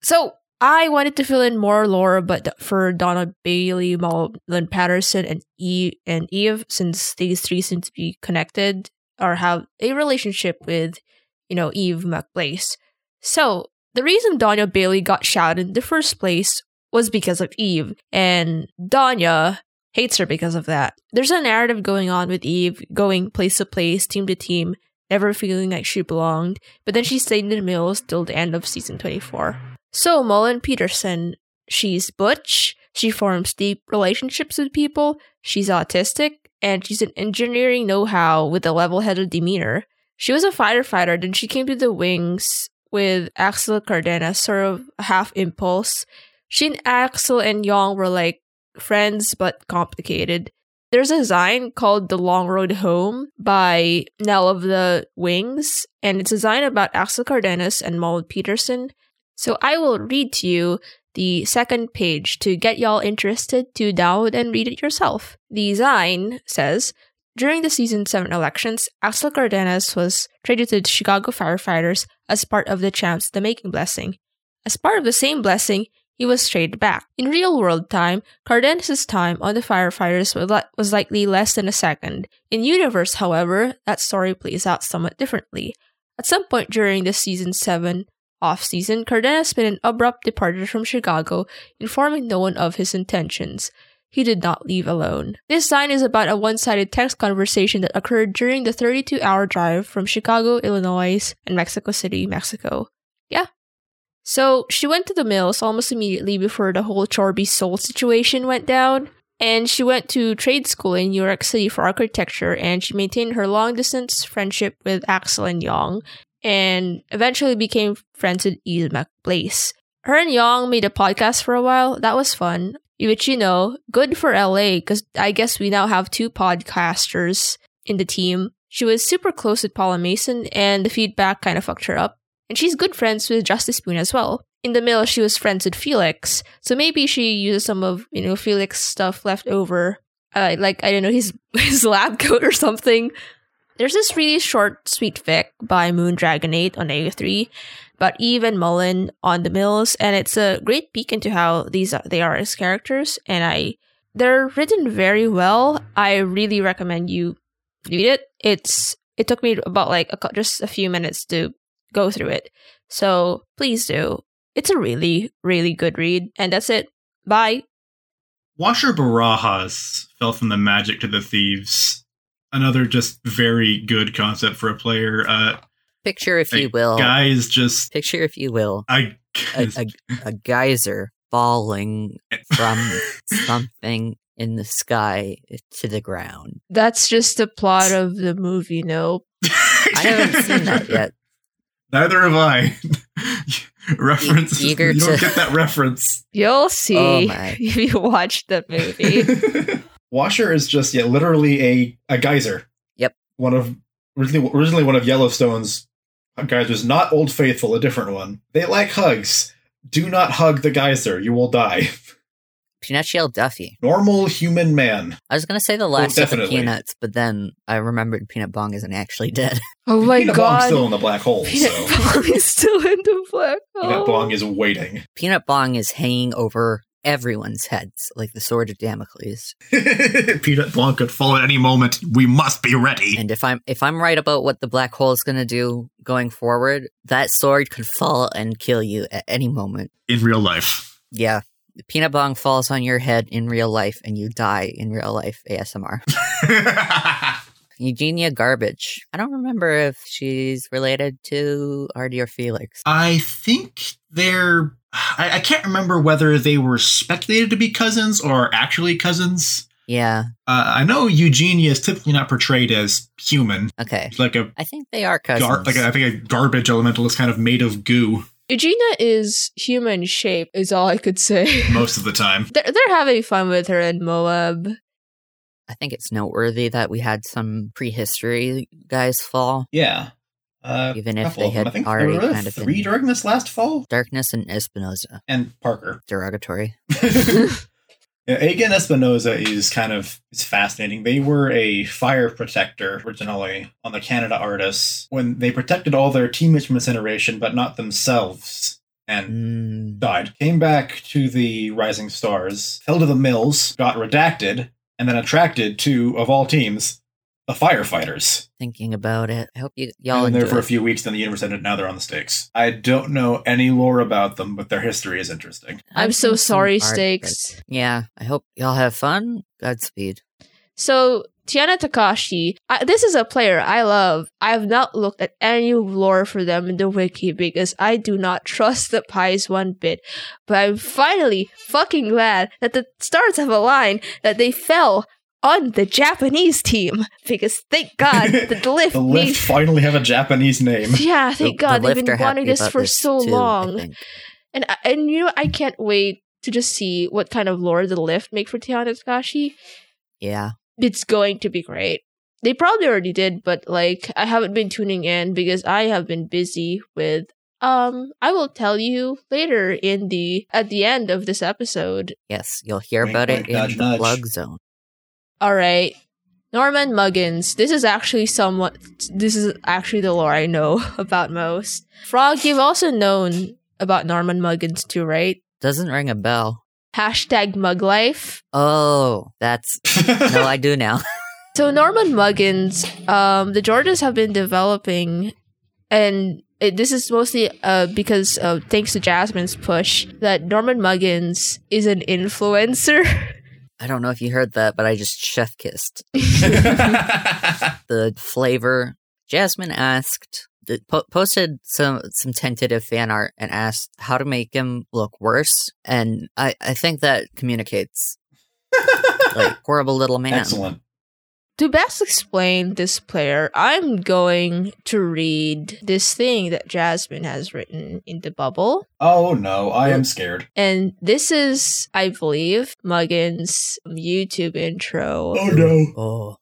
So, I wanted to fill in more lore, but for Donna Bailey, Mullen Peterson, and Eve, since these three seem to be connected or have a relationship with, you know, Eve McBlase. So, the reason Donna Bailey got shouted in the first place was because of Eve, and Donna hates her because of that. There's a narrative going on with Eve, going place to place, team to team, never feeling like she belonged, but then she stayed in the Mills till the end of season 24. So, Mullen Peterson, she's butch, she forms deep relationships with people, she's autistic, and she's an engineering know-how with a level-headed demeanor. She was a firefighter, then she came to the Wings with Axel Cardenas, sort of half-impulse. She and Axel and Young were like friends, but complicated. There's a zine called The Long Road Home by Nell of the Wings, and it's a zine about Axel Cardenas and Mullen Peterson. So I will read to you the second page to get y'all interested to download and read it yourself. The zine says, during the Season 7 elections, Axel Cardenas was traded to the Chicago Firefighters as part of the Champs the Making Blessing. As part of the same blessing, he was traded back. In real-world time, Cardenas' time on the Firefighters was likely less than a second. In universe, however, that story plays out somewhat differently. At some point during the Season 7 off-season, Cardenas made an abrupt departure from Chicago, informing no one of his intentions. He did not leave alone. This sign is about a one-sided text conversation that occurred during the 32-hour drive from Chicago, Illinois, and Mexico City, Mexico. Yeah. So, she went to the Mills almost immediately before the whole Chorby Soul situation went down, and she went to trade school in New York City for architecture, and she maintained her long-distance friendship with Axel and Young, and eventually became friends with Eve McBlase. Her and Young made a podcast for a while. That was fun. Which, you know, good for LA, because I guess we now have two podcasters in the team. She was super close with Paula Mason, and the feedback kind of fucked her up. And she's good friends with Justice Spoon as well. In the Mill, she was friends with Felix, so maybe she uses some of, you know, Felix's stuff left over. Like, I don't know, his lab coat or something. There's this really short, sweet fic by Moon Dragonate on AO3 about Eve and Mullen on the Mills, and it's a great peek into how they are as characters, and they're written very well. I really recommend you read it. It took me about just a few minutes to go through it, so please do. It's a really, really good read, and that's it. Bye. Washer Barajas fell from the Magic to the Thieves. Another just very good concept for a player. Picture, if you will. Guys, just... Picture, if you will. A geyser falling from something in the sky to the ground. That's just the plot of the movie, Nope. I haven't seen that yet. Neither have I. Reference. You don't get that reference. You'll see if you watch the movie. Washer is just literally a geyser. Yep. Originally one of Yellowstone's geysers, not Old Faithful, a different one. They like hugs. Do not hug the geyser. You will die. Pinocchio Duffy. Normal human man. I was going to say the last of the Peanuts, but then I remembered Peanut Bong isn't actually dead. Oh my Peanut God. Peanut Bong's still in the black hole. Peanut Bong is still in the black hole. Peanut Bong is waiting. Peanut Bong is hanging over everyone's heads like the sword of Damocles. Peanut Bong could fall at any moment. We must be ready. And if I'm right about what the black hole is going to do going forward, that sword could fall and kill you at any moment. In real life. Yeah. Peanut Bong falls on your head in real life and you die in real life ASMR. Eugenia Garbage. I don't remember if she's related to Artie or Felix. I think they're... I can't remember whether they were speculated to be cousins or actually cousins. Yeah. I know Eugenia is typically not portrayed as human. Okay. I think they are cousins. I think a garbage elementalist kind of made of goo. Eugenia is human shape, is all I could say. Most of the time. They're having fun with her in Moab. I think it's noteworthy that we had some prehistory guys fall. Yeah. Even if they had already kind of been... three during this last fall? Darkness and Espinoza. And Parker. Derogatory. Again, Espinoza is it's fascinating. They were a fire protector originally on the Canada Artists when they protected all their teammates from incineration, but not themselves, and died. Came back to the Rising Stars, fell to the Mills, got redacted, and then attracted to, of all teams, the Firefighters. Thinking about it. I hope y'all enjoy. They've been there for a few weeks, then the universe ended, now they're on the Stakes. I don't know any lore about them, but their history is interesting. I'm so sorry, Stakes. Yeah, I hope y'all have fun. Godspeed. So, Tiana Takashi, this is a player I love. I have not looked at any lore for them in the wiki because I do not trust the Pies one bit. But I'm finally fucking glad that the stars have a line that they fell on the Japanese team, because thank God that the Lift finally have a Japanese name. Yeah, thank God. They've been wanting this for so long. And I can't wait to just see what kind of lore the Lift make for Tiana Takashi. Yeah. It's going to be great. They probably already did, but I haven't been tuning in because I have been busy with I will tell you later at the end of this episode. Yes, you'll hear about it in the plug zone. All right, Norman Muggins. This is actually the lore I know about most. Frog, you've also known about Norman Muggins too, right? Doesn't ring a bell. #Muglife. Oh, that's... No, I do now. So Norman Muggins, the Georges have been developing, and this is mostly because of thanks to Jasmine's push, that Norman Muggins is an influencer. I don't know if you heard that, but I just chef kissed. The flavor. Jasmine posted some tentative fan art and asked how to make him look worse. And I think that communicates horrible little man. Excellent. To best explain this player, I'm going to read this thing that Jasmine has written in the bubble. Oh no, I am scared. And this is, I believe, Muggins' YouTube intro. Oh no. Oh.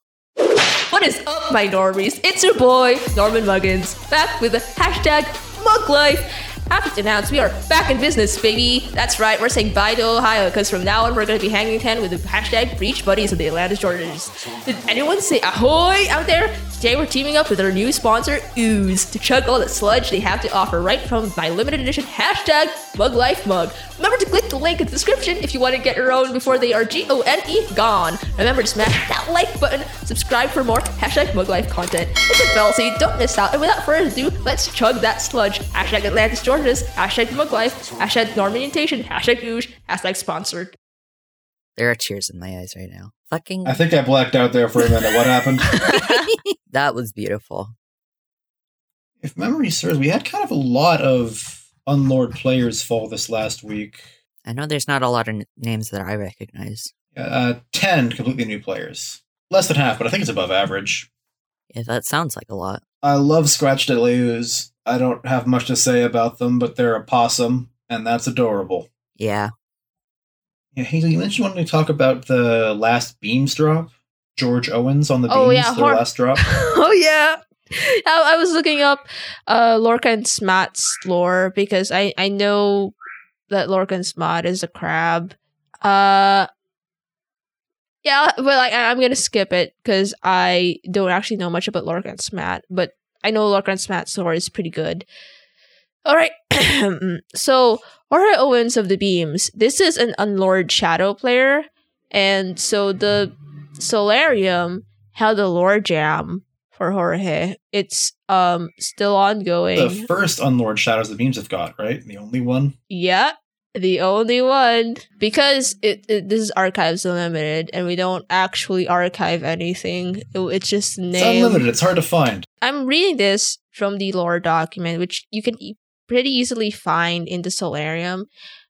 What is up, my normies? It's your boy, Norman Muggins, back with the #Muglife. Happy to announce we are back in business, baby. That's right, we're saying bye to Ohio, because from now on we're going to be hanging ten with the #BreachBuddies of the Atlanta Georges. Did anyone say ahoy out there? Today we're teaming up with our new sponsor, Ooze, to chug all the sludge they have to offer right from my limited edition #Muglife mug. Remember to click the link in the description if you want to get your own before they are gone gone. Remember to smash that like button, subscribe for more #Muglife content. It's a bell so you don't miss out, and without further ado, let's chug that sludge. #Atlantis Georges. #Muglife, #Normandientation, #Oosh, #sponsored. There are tears in my eyes right now. I think I blacked out there for a minute. What happened? That was beautiful. If memory serves, we had kind of a lot of unlord players fall this last week. I know there's not a lot of names that I recognize. 10 completely new players. Less than half, but I think it's above average. Yeah, that sounds like a lot. I love scratched Aleus. I don't have much to say about them, but they're a possum, and that's adorable. Yeah. Yeah, Hazel, you mentioned wanting to talk about the last Beams drop. George Owens on the Beams, their last drop. Oh, yeah. I was looking up Lorca and Smat's lore because I know that Lorca and Smat is a crab. Yeah, but I'm going to skip it because I don't actually know much about Lorca and Smat, but I know Lorca and Smat's lore is pretty good. All right. So, Lorca Owens of the Beams. This is an unlored shadow player, and so the Solarium held a lore jam for Jorge. It's still ongoing. The first unlord Shadows the Beams have got, right? The only one? Yeah, the only one. Because this is Archives Unlimited, and we don't actually archive anything. It's just named. It's unlimited. It's hard to find. I'm reading this from the lore document, which you can pretty easily find in the Solarium.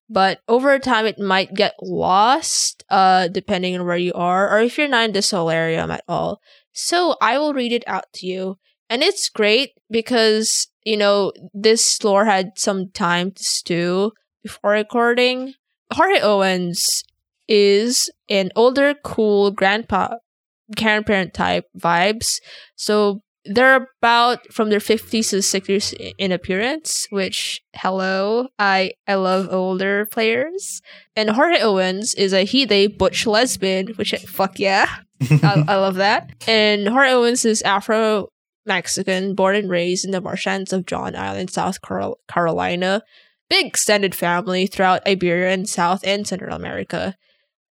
But over time, it might get lost, depending on where you are, or if you're not in the Solarium at all. So I will read it out to you. And it's great because, you know, this lore had some time to stew before recording. Jorge Owens is an older, cool grandparent type vibes. So they're about from their 50s to 60s in appearance, which, hello, I love older players. And Jorge Owens is a he-they butch lesbian, which, fuck yeah. I love that. And Jorge Owens is Afro-Mexican, born and raised in the marshlands of John Island, South Carolina. Big extended family throughout Iberia and South and Central America.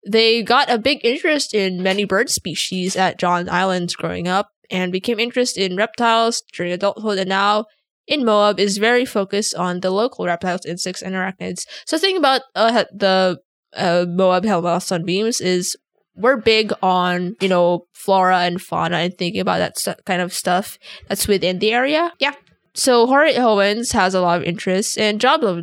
They got a big interest in many bird species at John Islands growing up, and became interested in reptiles during adulthood, and now in Moab is very focused on the local reptiles, insects, and arachnids. So the thing about the Moab Hellmouth Sunbeams is we're big on, you know, flora and fauna and thinking about that kind of stuff that's within the area. Yeah. So Jorge Owens has a lot of interests and job over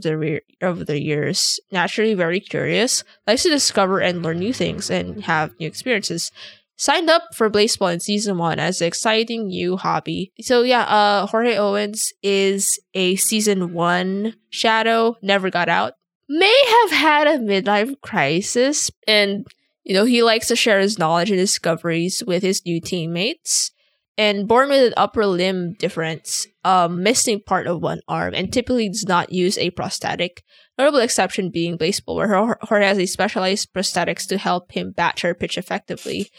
the years. Naturally very curious, likes to discover and learn new things and have new experiences. Signed up for Blazeball in Season 1 as an exciting new hobby. So yeah, Jorge Owens is a Season 1 shadow, never got out. May have had a midlife crisis, and, you know, he likes to share his knowledge and discoveries with his new teammates. And born with an upper limb difference, missing part of one arm, and typically does not use a prosthetic. Notable exception being Blazeball, where Jorge has a specialized prosthetics to help him bat or pitch effectively.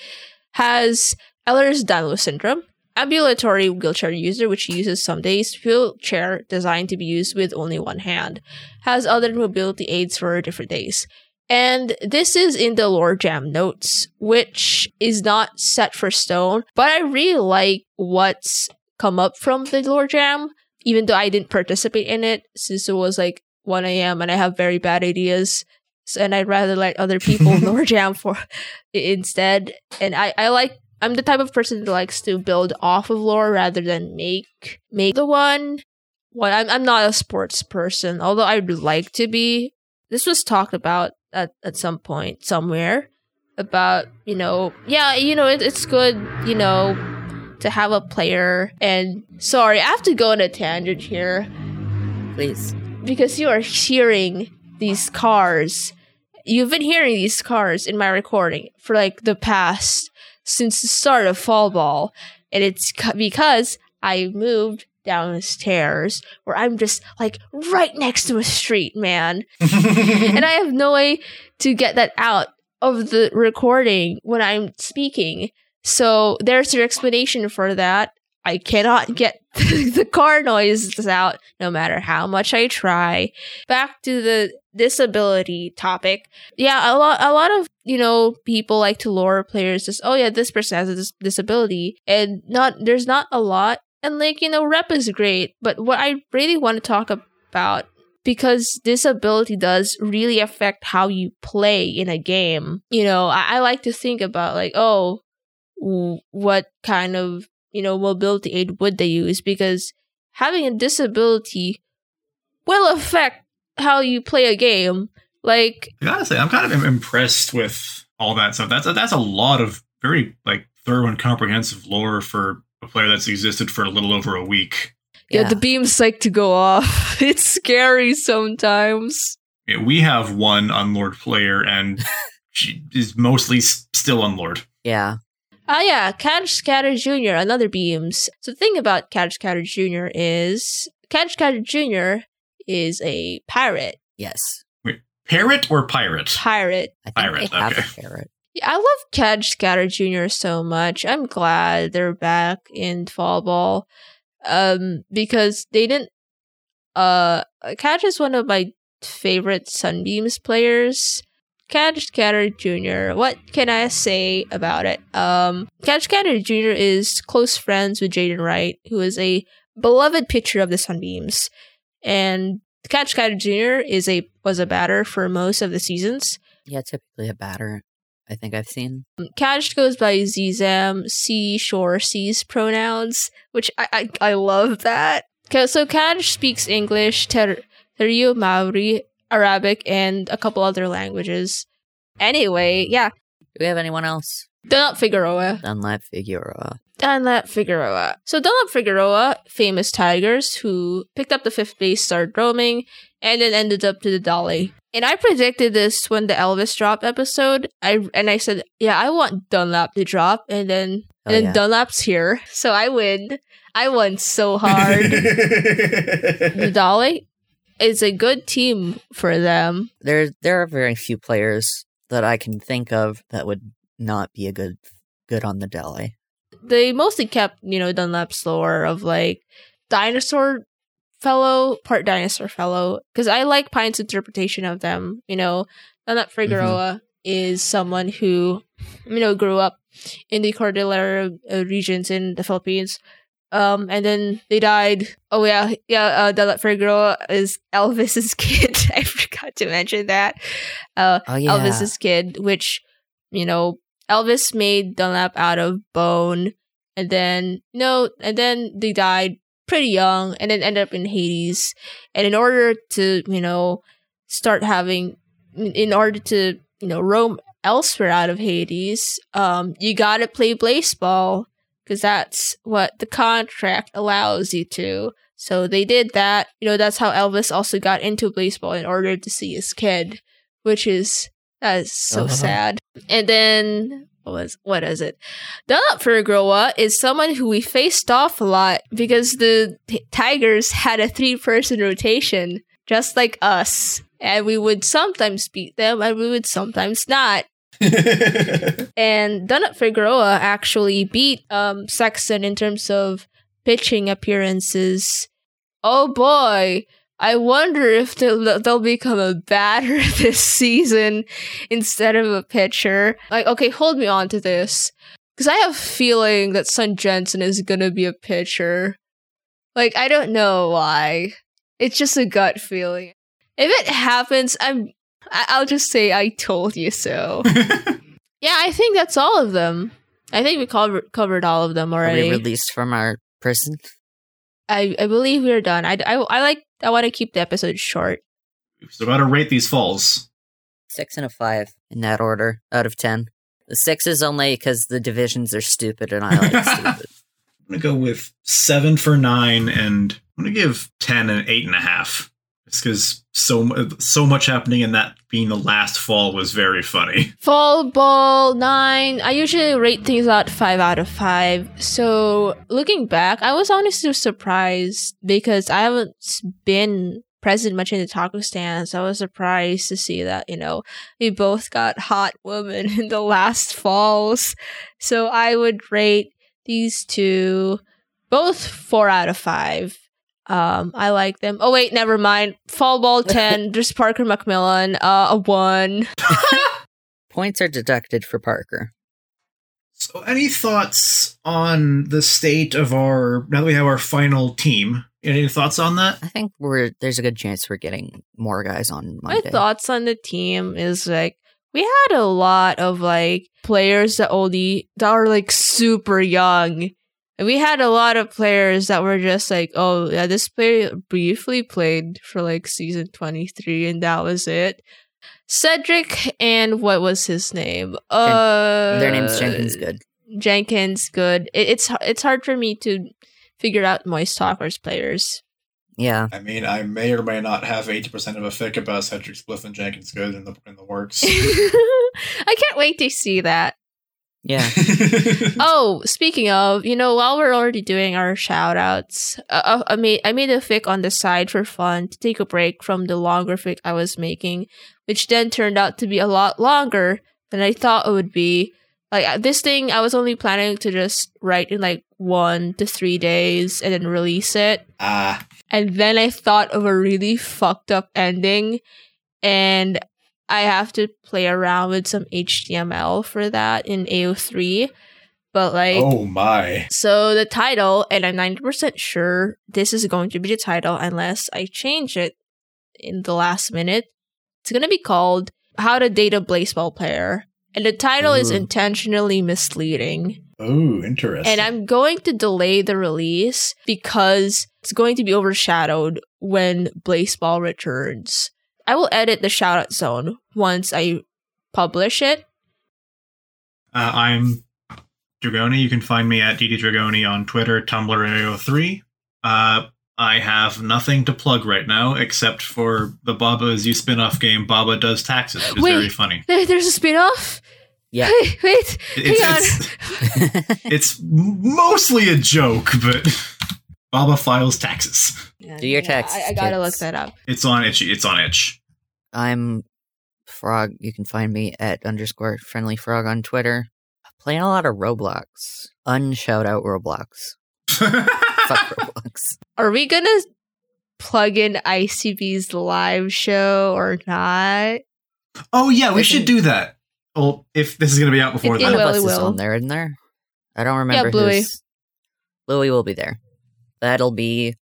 Has Ehlers-Danlos syndrome, ambulatory wheelchair user, which he uses some days, wheelchair designed to be used with only one hand, has other mobility aids for different days. And this is in the lore jam notes, which is not set for stone, but I really like what's come up from the lore jam, even though I didn't participate in it, since it was like 1 a.m. and I have very bad ideas. And I'd rather let other people lore jam for instead. And I'm the type of person that likes to build off of lore rather than make the one. Well, I'm not a sports person, although I'd like to be. This was talked about at some point somewhere about, you know, yeah, you know, it's good, you know, to have a player. And sorry, I have to go on a tangent here. Please. Because you are hearing these cars. You've been hearing these cars in my recording for like the past, since the start of Fall Ball. And it's because I moved downstairs where I'm just like right next to a street, man. And I have no way to get that out of the recording when I'm speaking. So there's your explanation for that. I cannot get the car noises out no matter how much I try. Back to the disability topic. Yeah, a lot of, you know, people like to lure players just, oh yeah, this person has a disability, and there's not a lot. And like, you know, rep is great, but what I really want to talk about, because disability does really affect how you play in a game. You know, I like to think about like, oh, what kind of, you know, mobility aid would they use? Because having a disability will affect how you play a game. Like, honestly, I'm kind of impressed with all that stuff. That's a lot of very like thorough and comprehensive lore for a player that's existed for a little over a week. Yeah, the beam's like to go off. It's scary sometimes. Yeah, we have one unlord player, and she is mostly still unlord. Yeah. Kaj Statter Jr., another beams. So the thing about Kaj Statter Jr. is a pirate. Yes. Wait, parrot or pirate? Pirate. I think pirate. They have a parrot. Yeah, I love Kaj Statter Jr. so much. I'm glad they're back in Fall Ball. Because they didn't. Kaj is one of my favorite Sunbeams players. Kaj Statter Jr., what can I say about it? Kaj Statter Jr. is close friends with Jaden Wright, who is a beloved pitcher of the Sunbeams. And Kaj Statter Jr. was a batter for most of the seasons. Yeah, typically a batter, I think I've seen. Kaj goes by Zizam, sea, shore, seas pronouns, which I love that. So Kaj speaks English, Terrio, Maori, Arabic, and a couple other languages. Anyway, yeah. Do we have anyone else? Dunlap Figueroa. So Dunlap Figueroa, famous Tigers, who picked up the fifth base, started roaming, and then ended up to the Dolly. And I predicted this when the Elvis drop episode. I said, yeah, I want Dunlap to drop, and then Dunlap's here, so I win. I won so hard. The Dolly is a good team for them. There are very few players that I can think of that would not be a good on the Dolly. They mostly kept, Dunlap's lore of like dinosaur fellow, part dinosaur fellow, because I like Pine's interpretation of them. Dunlap Figueroa is someone who, grew up in the Cordillera regions in the Philippines. And then they died. Oh, yeah. Yeah. Dunlap Figueroa is Elvis's kid. I forgot to mention that. Elvis's kid, which, Elvis made Dunlap out of bone. And then they died pretty young and then ended up in Hades. And in order to, roam elsewhere out of Hades, you got to play baseball. Because that's what the contract allows you to. So they did that. That's how Elvis also got into baseball in order to see his kid, which is that is so sad. And then what is it? Dunlap Figueroa is someone who we faced off a lot because the Tigers had a 3-person rotation, just like us, and we would sometimes beat them, and we would sometimes not. And Dunlap Figueroa actually beat Sexton in terms of pitching appearances. Oh boy, I wonder if they'll become a batter this season instead of a pitcher. Like, okay, hold me on to this, because I have a feeling that Son Jensen is gonna be a pitcher. Like, I don't know why. It's just a gut feeling. If it happens, I'll just say I told you so. Yeah, I think that's all of them. I think we covered all of them already. Are we released from our prison? I believe we're done. I want to keep the episode short. So how to rate these falls? 6 and a 5 in that order out of 10. The 6 is only because the divisions are stupid and I like stupid. I'm going to go with 7 for 9 and I'm going to give 10 an 8.5. It's because so much happening, and that being the last fall was very funny. Fall Ball 9. I usually rate things out 5 out of 5. So looking back, I was honestly surprised because I haven't been present much in the taco stands. I was surprised to see that, we both got hot women in the last falls. So I would rate these two both 4 out of 5. I like them. Oh wait, never mind. Fall Ball 10. There's Parker McMillan. A 1. Points are deducted for Parker. So, any thoughts on the state of now that we have our final team? Any thoughts on that? I think there's a good chance we're getting more guys on Monday. My thoughts on the team is like we had a lot of like players that are like super young. We had a lot of players that were just like, oh, yeah, this player briefly played for like season 23 and that was it. Cedric and what was his name? Their name's Jenkins Good. Jenkins Good. It's hard for me to figure out Moist Talkers players. Yeah. I mean, I may or may not have 80% of a fic about Cedric Spliff and Jenkins Good in the works. I can't wait to see that. Yeah. Oh, speaking of, while we're already doing our shoutouts, I made a fic on the side for fun to take a break from the longer fic I was making, which then turned out to be a lot longer than I thought it would be. Like, this thing, I was only planning to just write in 1 to 3 days and then release it. And then I thought of a really fucked up ending, and I have to play around with some HTML for that in AO3. But oh my. So the title, and I'm 90% sure this is going to be the title unless I change it in the last minute. It's going to be called How to Date a Blaseball Player. And the title is intentionally misleading. Oh, interesting. And I'm going to delay the release because it's going to be overshadowed when Blaseball returns. I will edit the shoutout zone once I publish it. I'm Dragoni. You can find me at DD Dragoni on Twitter, Tumblr, and AO3. I have nothing to plug right now except for the Baba Is You spin-off game, Baba Does Taxes, which is very funny. There's a spin-off? Yeah. Hey, wait, hang on. It's mostly a joke, but... Baba Files Taxes. Yeah, do your taxes. I gotta look that up. It's on Itchy. It's on Itch. I'm Frog. You can find me at _friendlyfrog on Twitter. I'm playing a lot of Roblox. Unshout out Roblox. Fuck Roblox. Are we gonna plug in ICB's live show or not? Oh yeah, we should do that. Well, if this is gonna be out before that. It will. On there, isn't there? I don't remember. Yeah, Bluey. Bluey will be there. That'll be,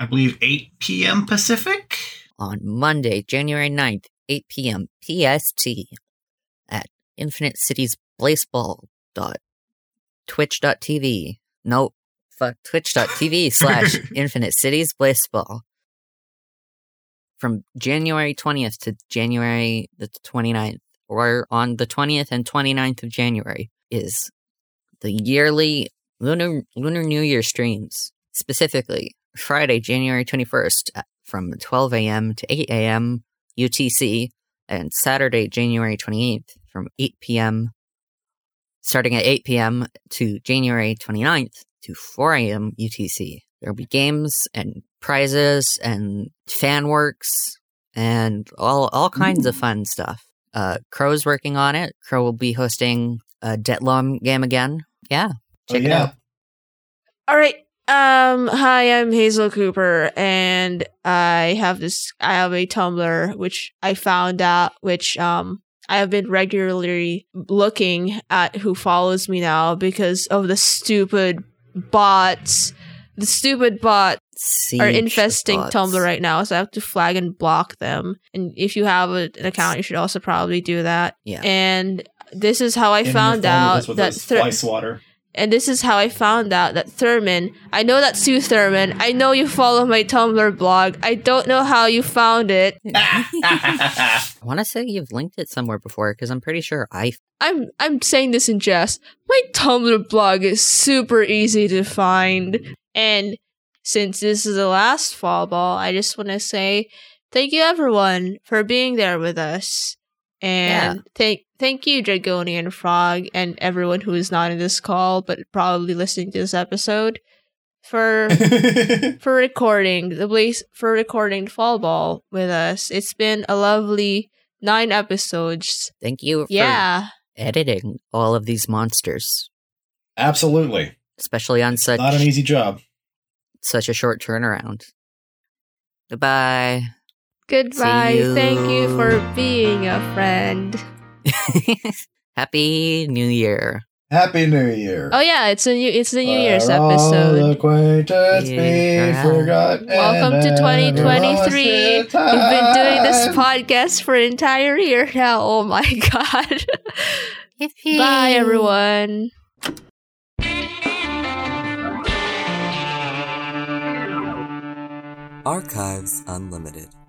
I believe, 8 p.m. Pacific? On Monday, January 9th, 8 p.m. PST at infinitecitiesblaseball.twitch.tv. Nope. Fuck. twitch.tv/infinitecitiesblaseball. From January 20th to January the 29th, or on the 20th and 29th of January, is the yearly Lunar New Year streams. Specifically, Friday, January 21st from 12 a.m. to 8 a.m. UTC, and Saturday, January 28th from 8 p.m. starting at 8 p.m. to January 29th to 4 a.m. UTC. There'll be games and prizes and fan works and all kinds of fun stuff. Crow's working on it. Crow will be hosting a Detlom game again. Yeah, check it out. All right. Hi, I'm Hazel Cooper, and I have a Tumblr, which I found out, which, I have been regularly looking at who follows me now because of the stupid bots. The stupid bots are infesting Tumblr right now, so I have to flag and block them. And if you have an account, you should also probably do that. Yeah. And this is how I found out that Spice water. And this is how I found out that Thurman, I know that's you, Thurman. I know you follow my Tumblr blog. I don't know how you found it. I want to say you've linked it somewhere before because I'm pretty sure I'm saying this in jest. My Tumblr blog is super easy to find. And since this is the last Fall Ball, I just want to say thank you, everyone, for being there with us. And thank you, Dragoni and Frog, and everyone who is not in this call, but probably listening to this episode, for recording Fall Ball with us. It's been a lovely 9 episodes. Thank you for editing all of these monsters. Absolutely. Especially on such... Not an easy job. Such a short turnaround. Goodbye. Goodbye. Thank you for being a friend. Happy New Year. Happy New Year. Oh yeah, it's a New Year's episode. All acquaintance be forgotten. Welcome to 2023. We've been doing this podcast for an entire year now. Oh my god. Bye everyone. Archives Unlimited.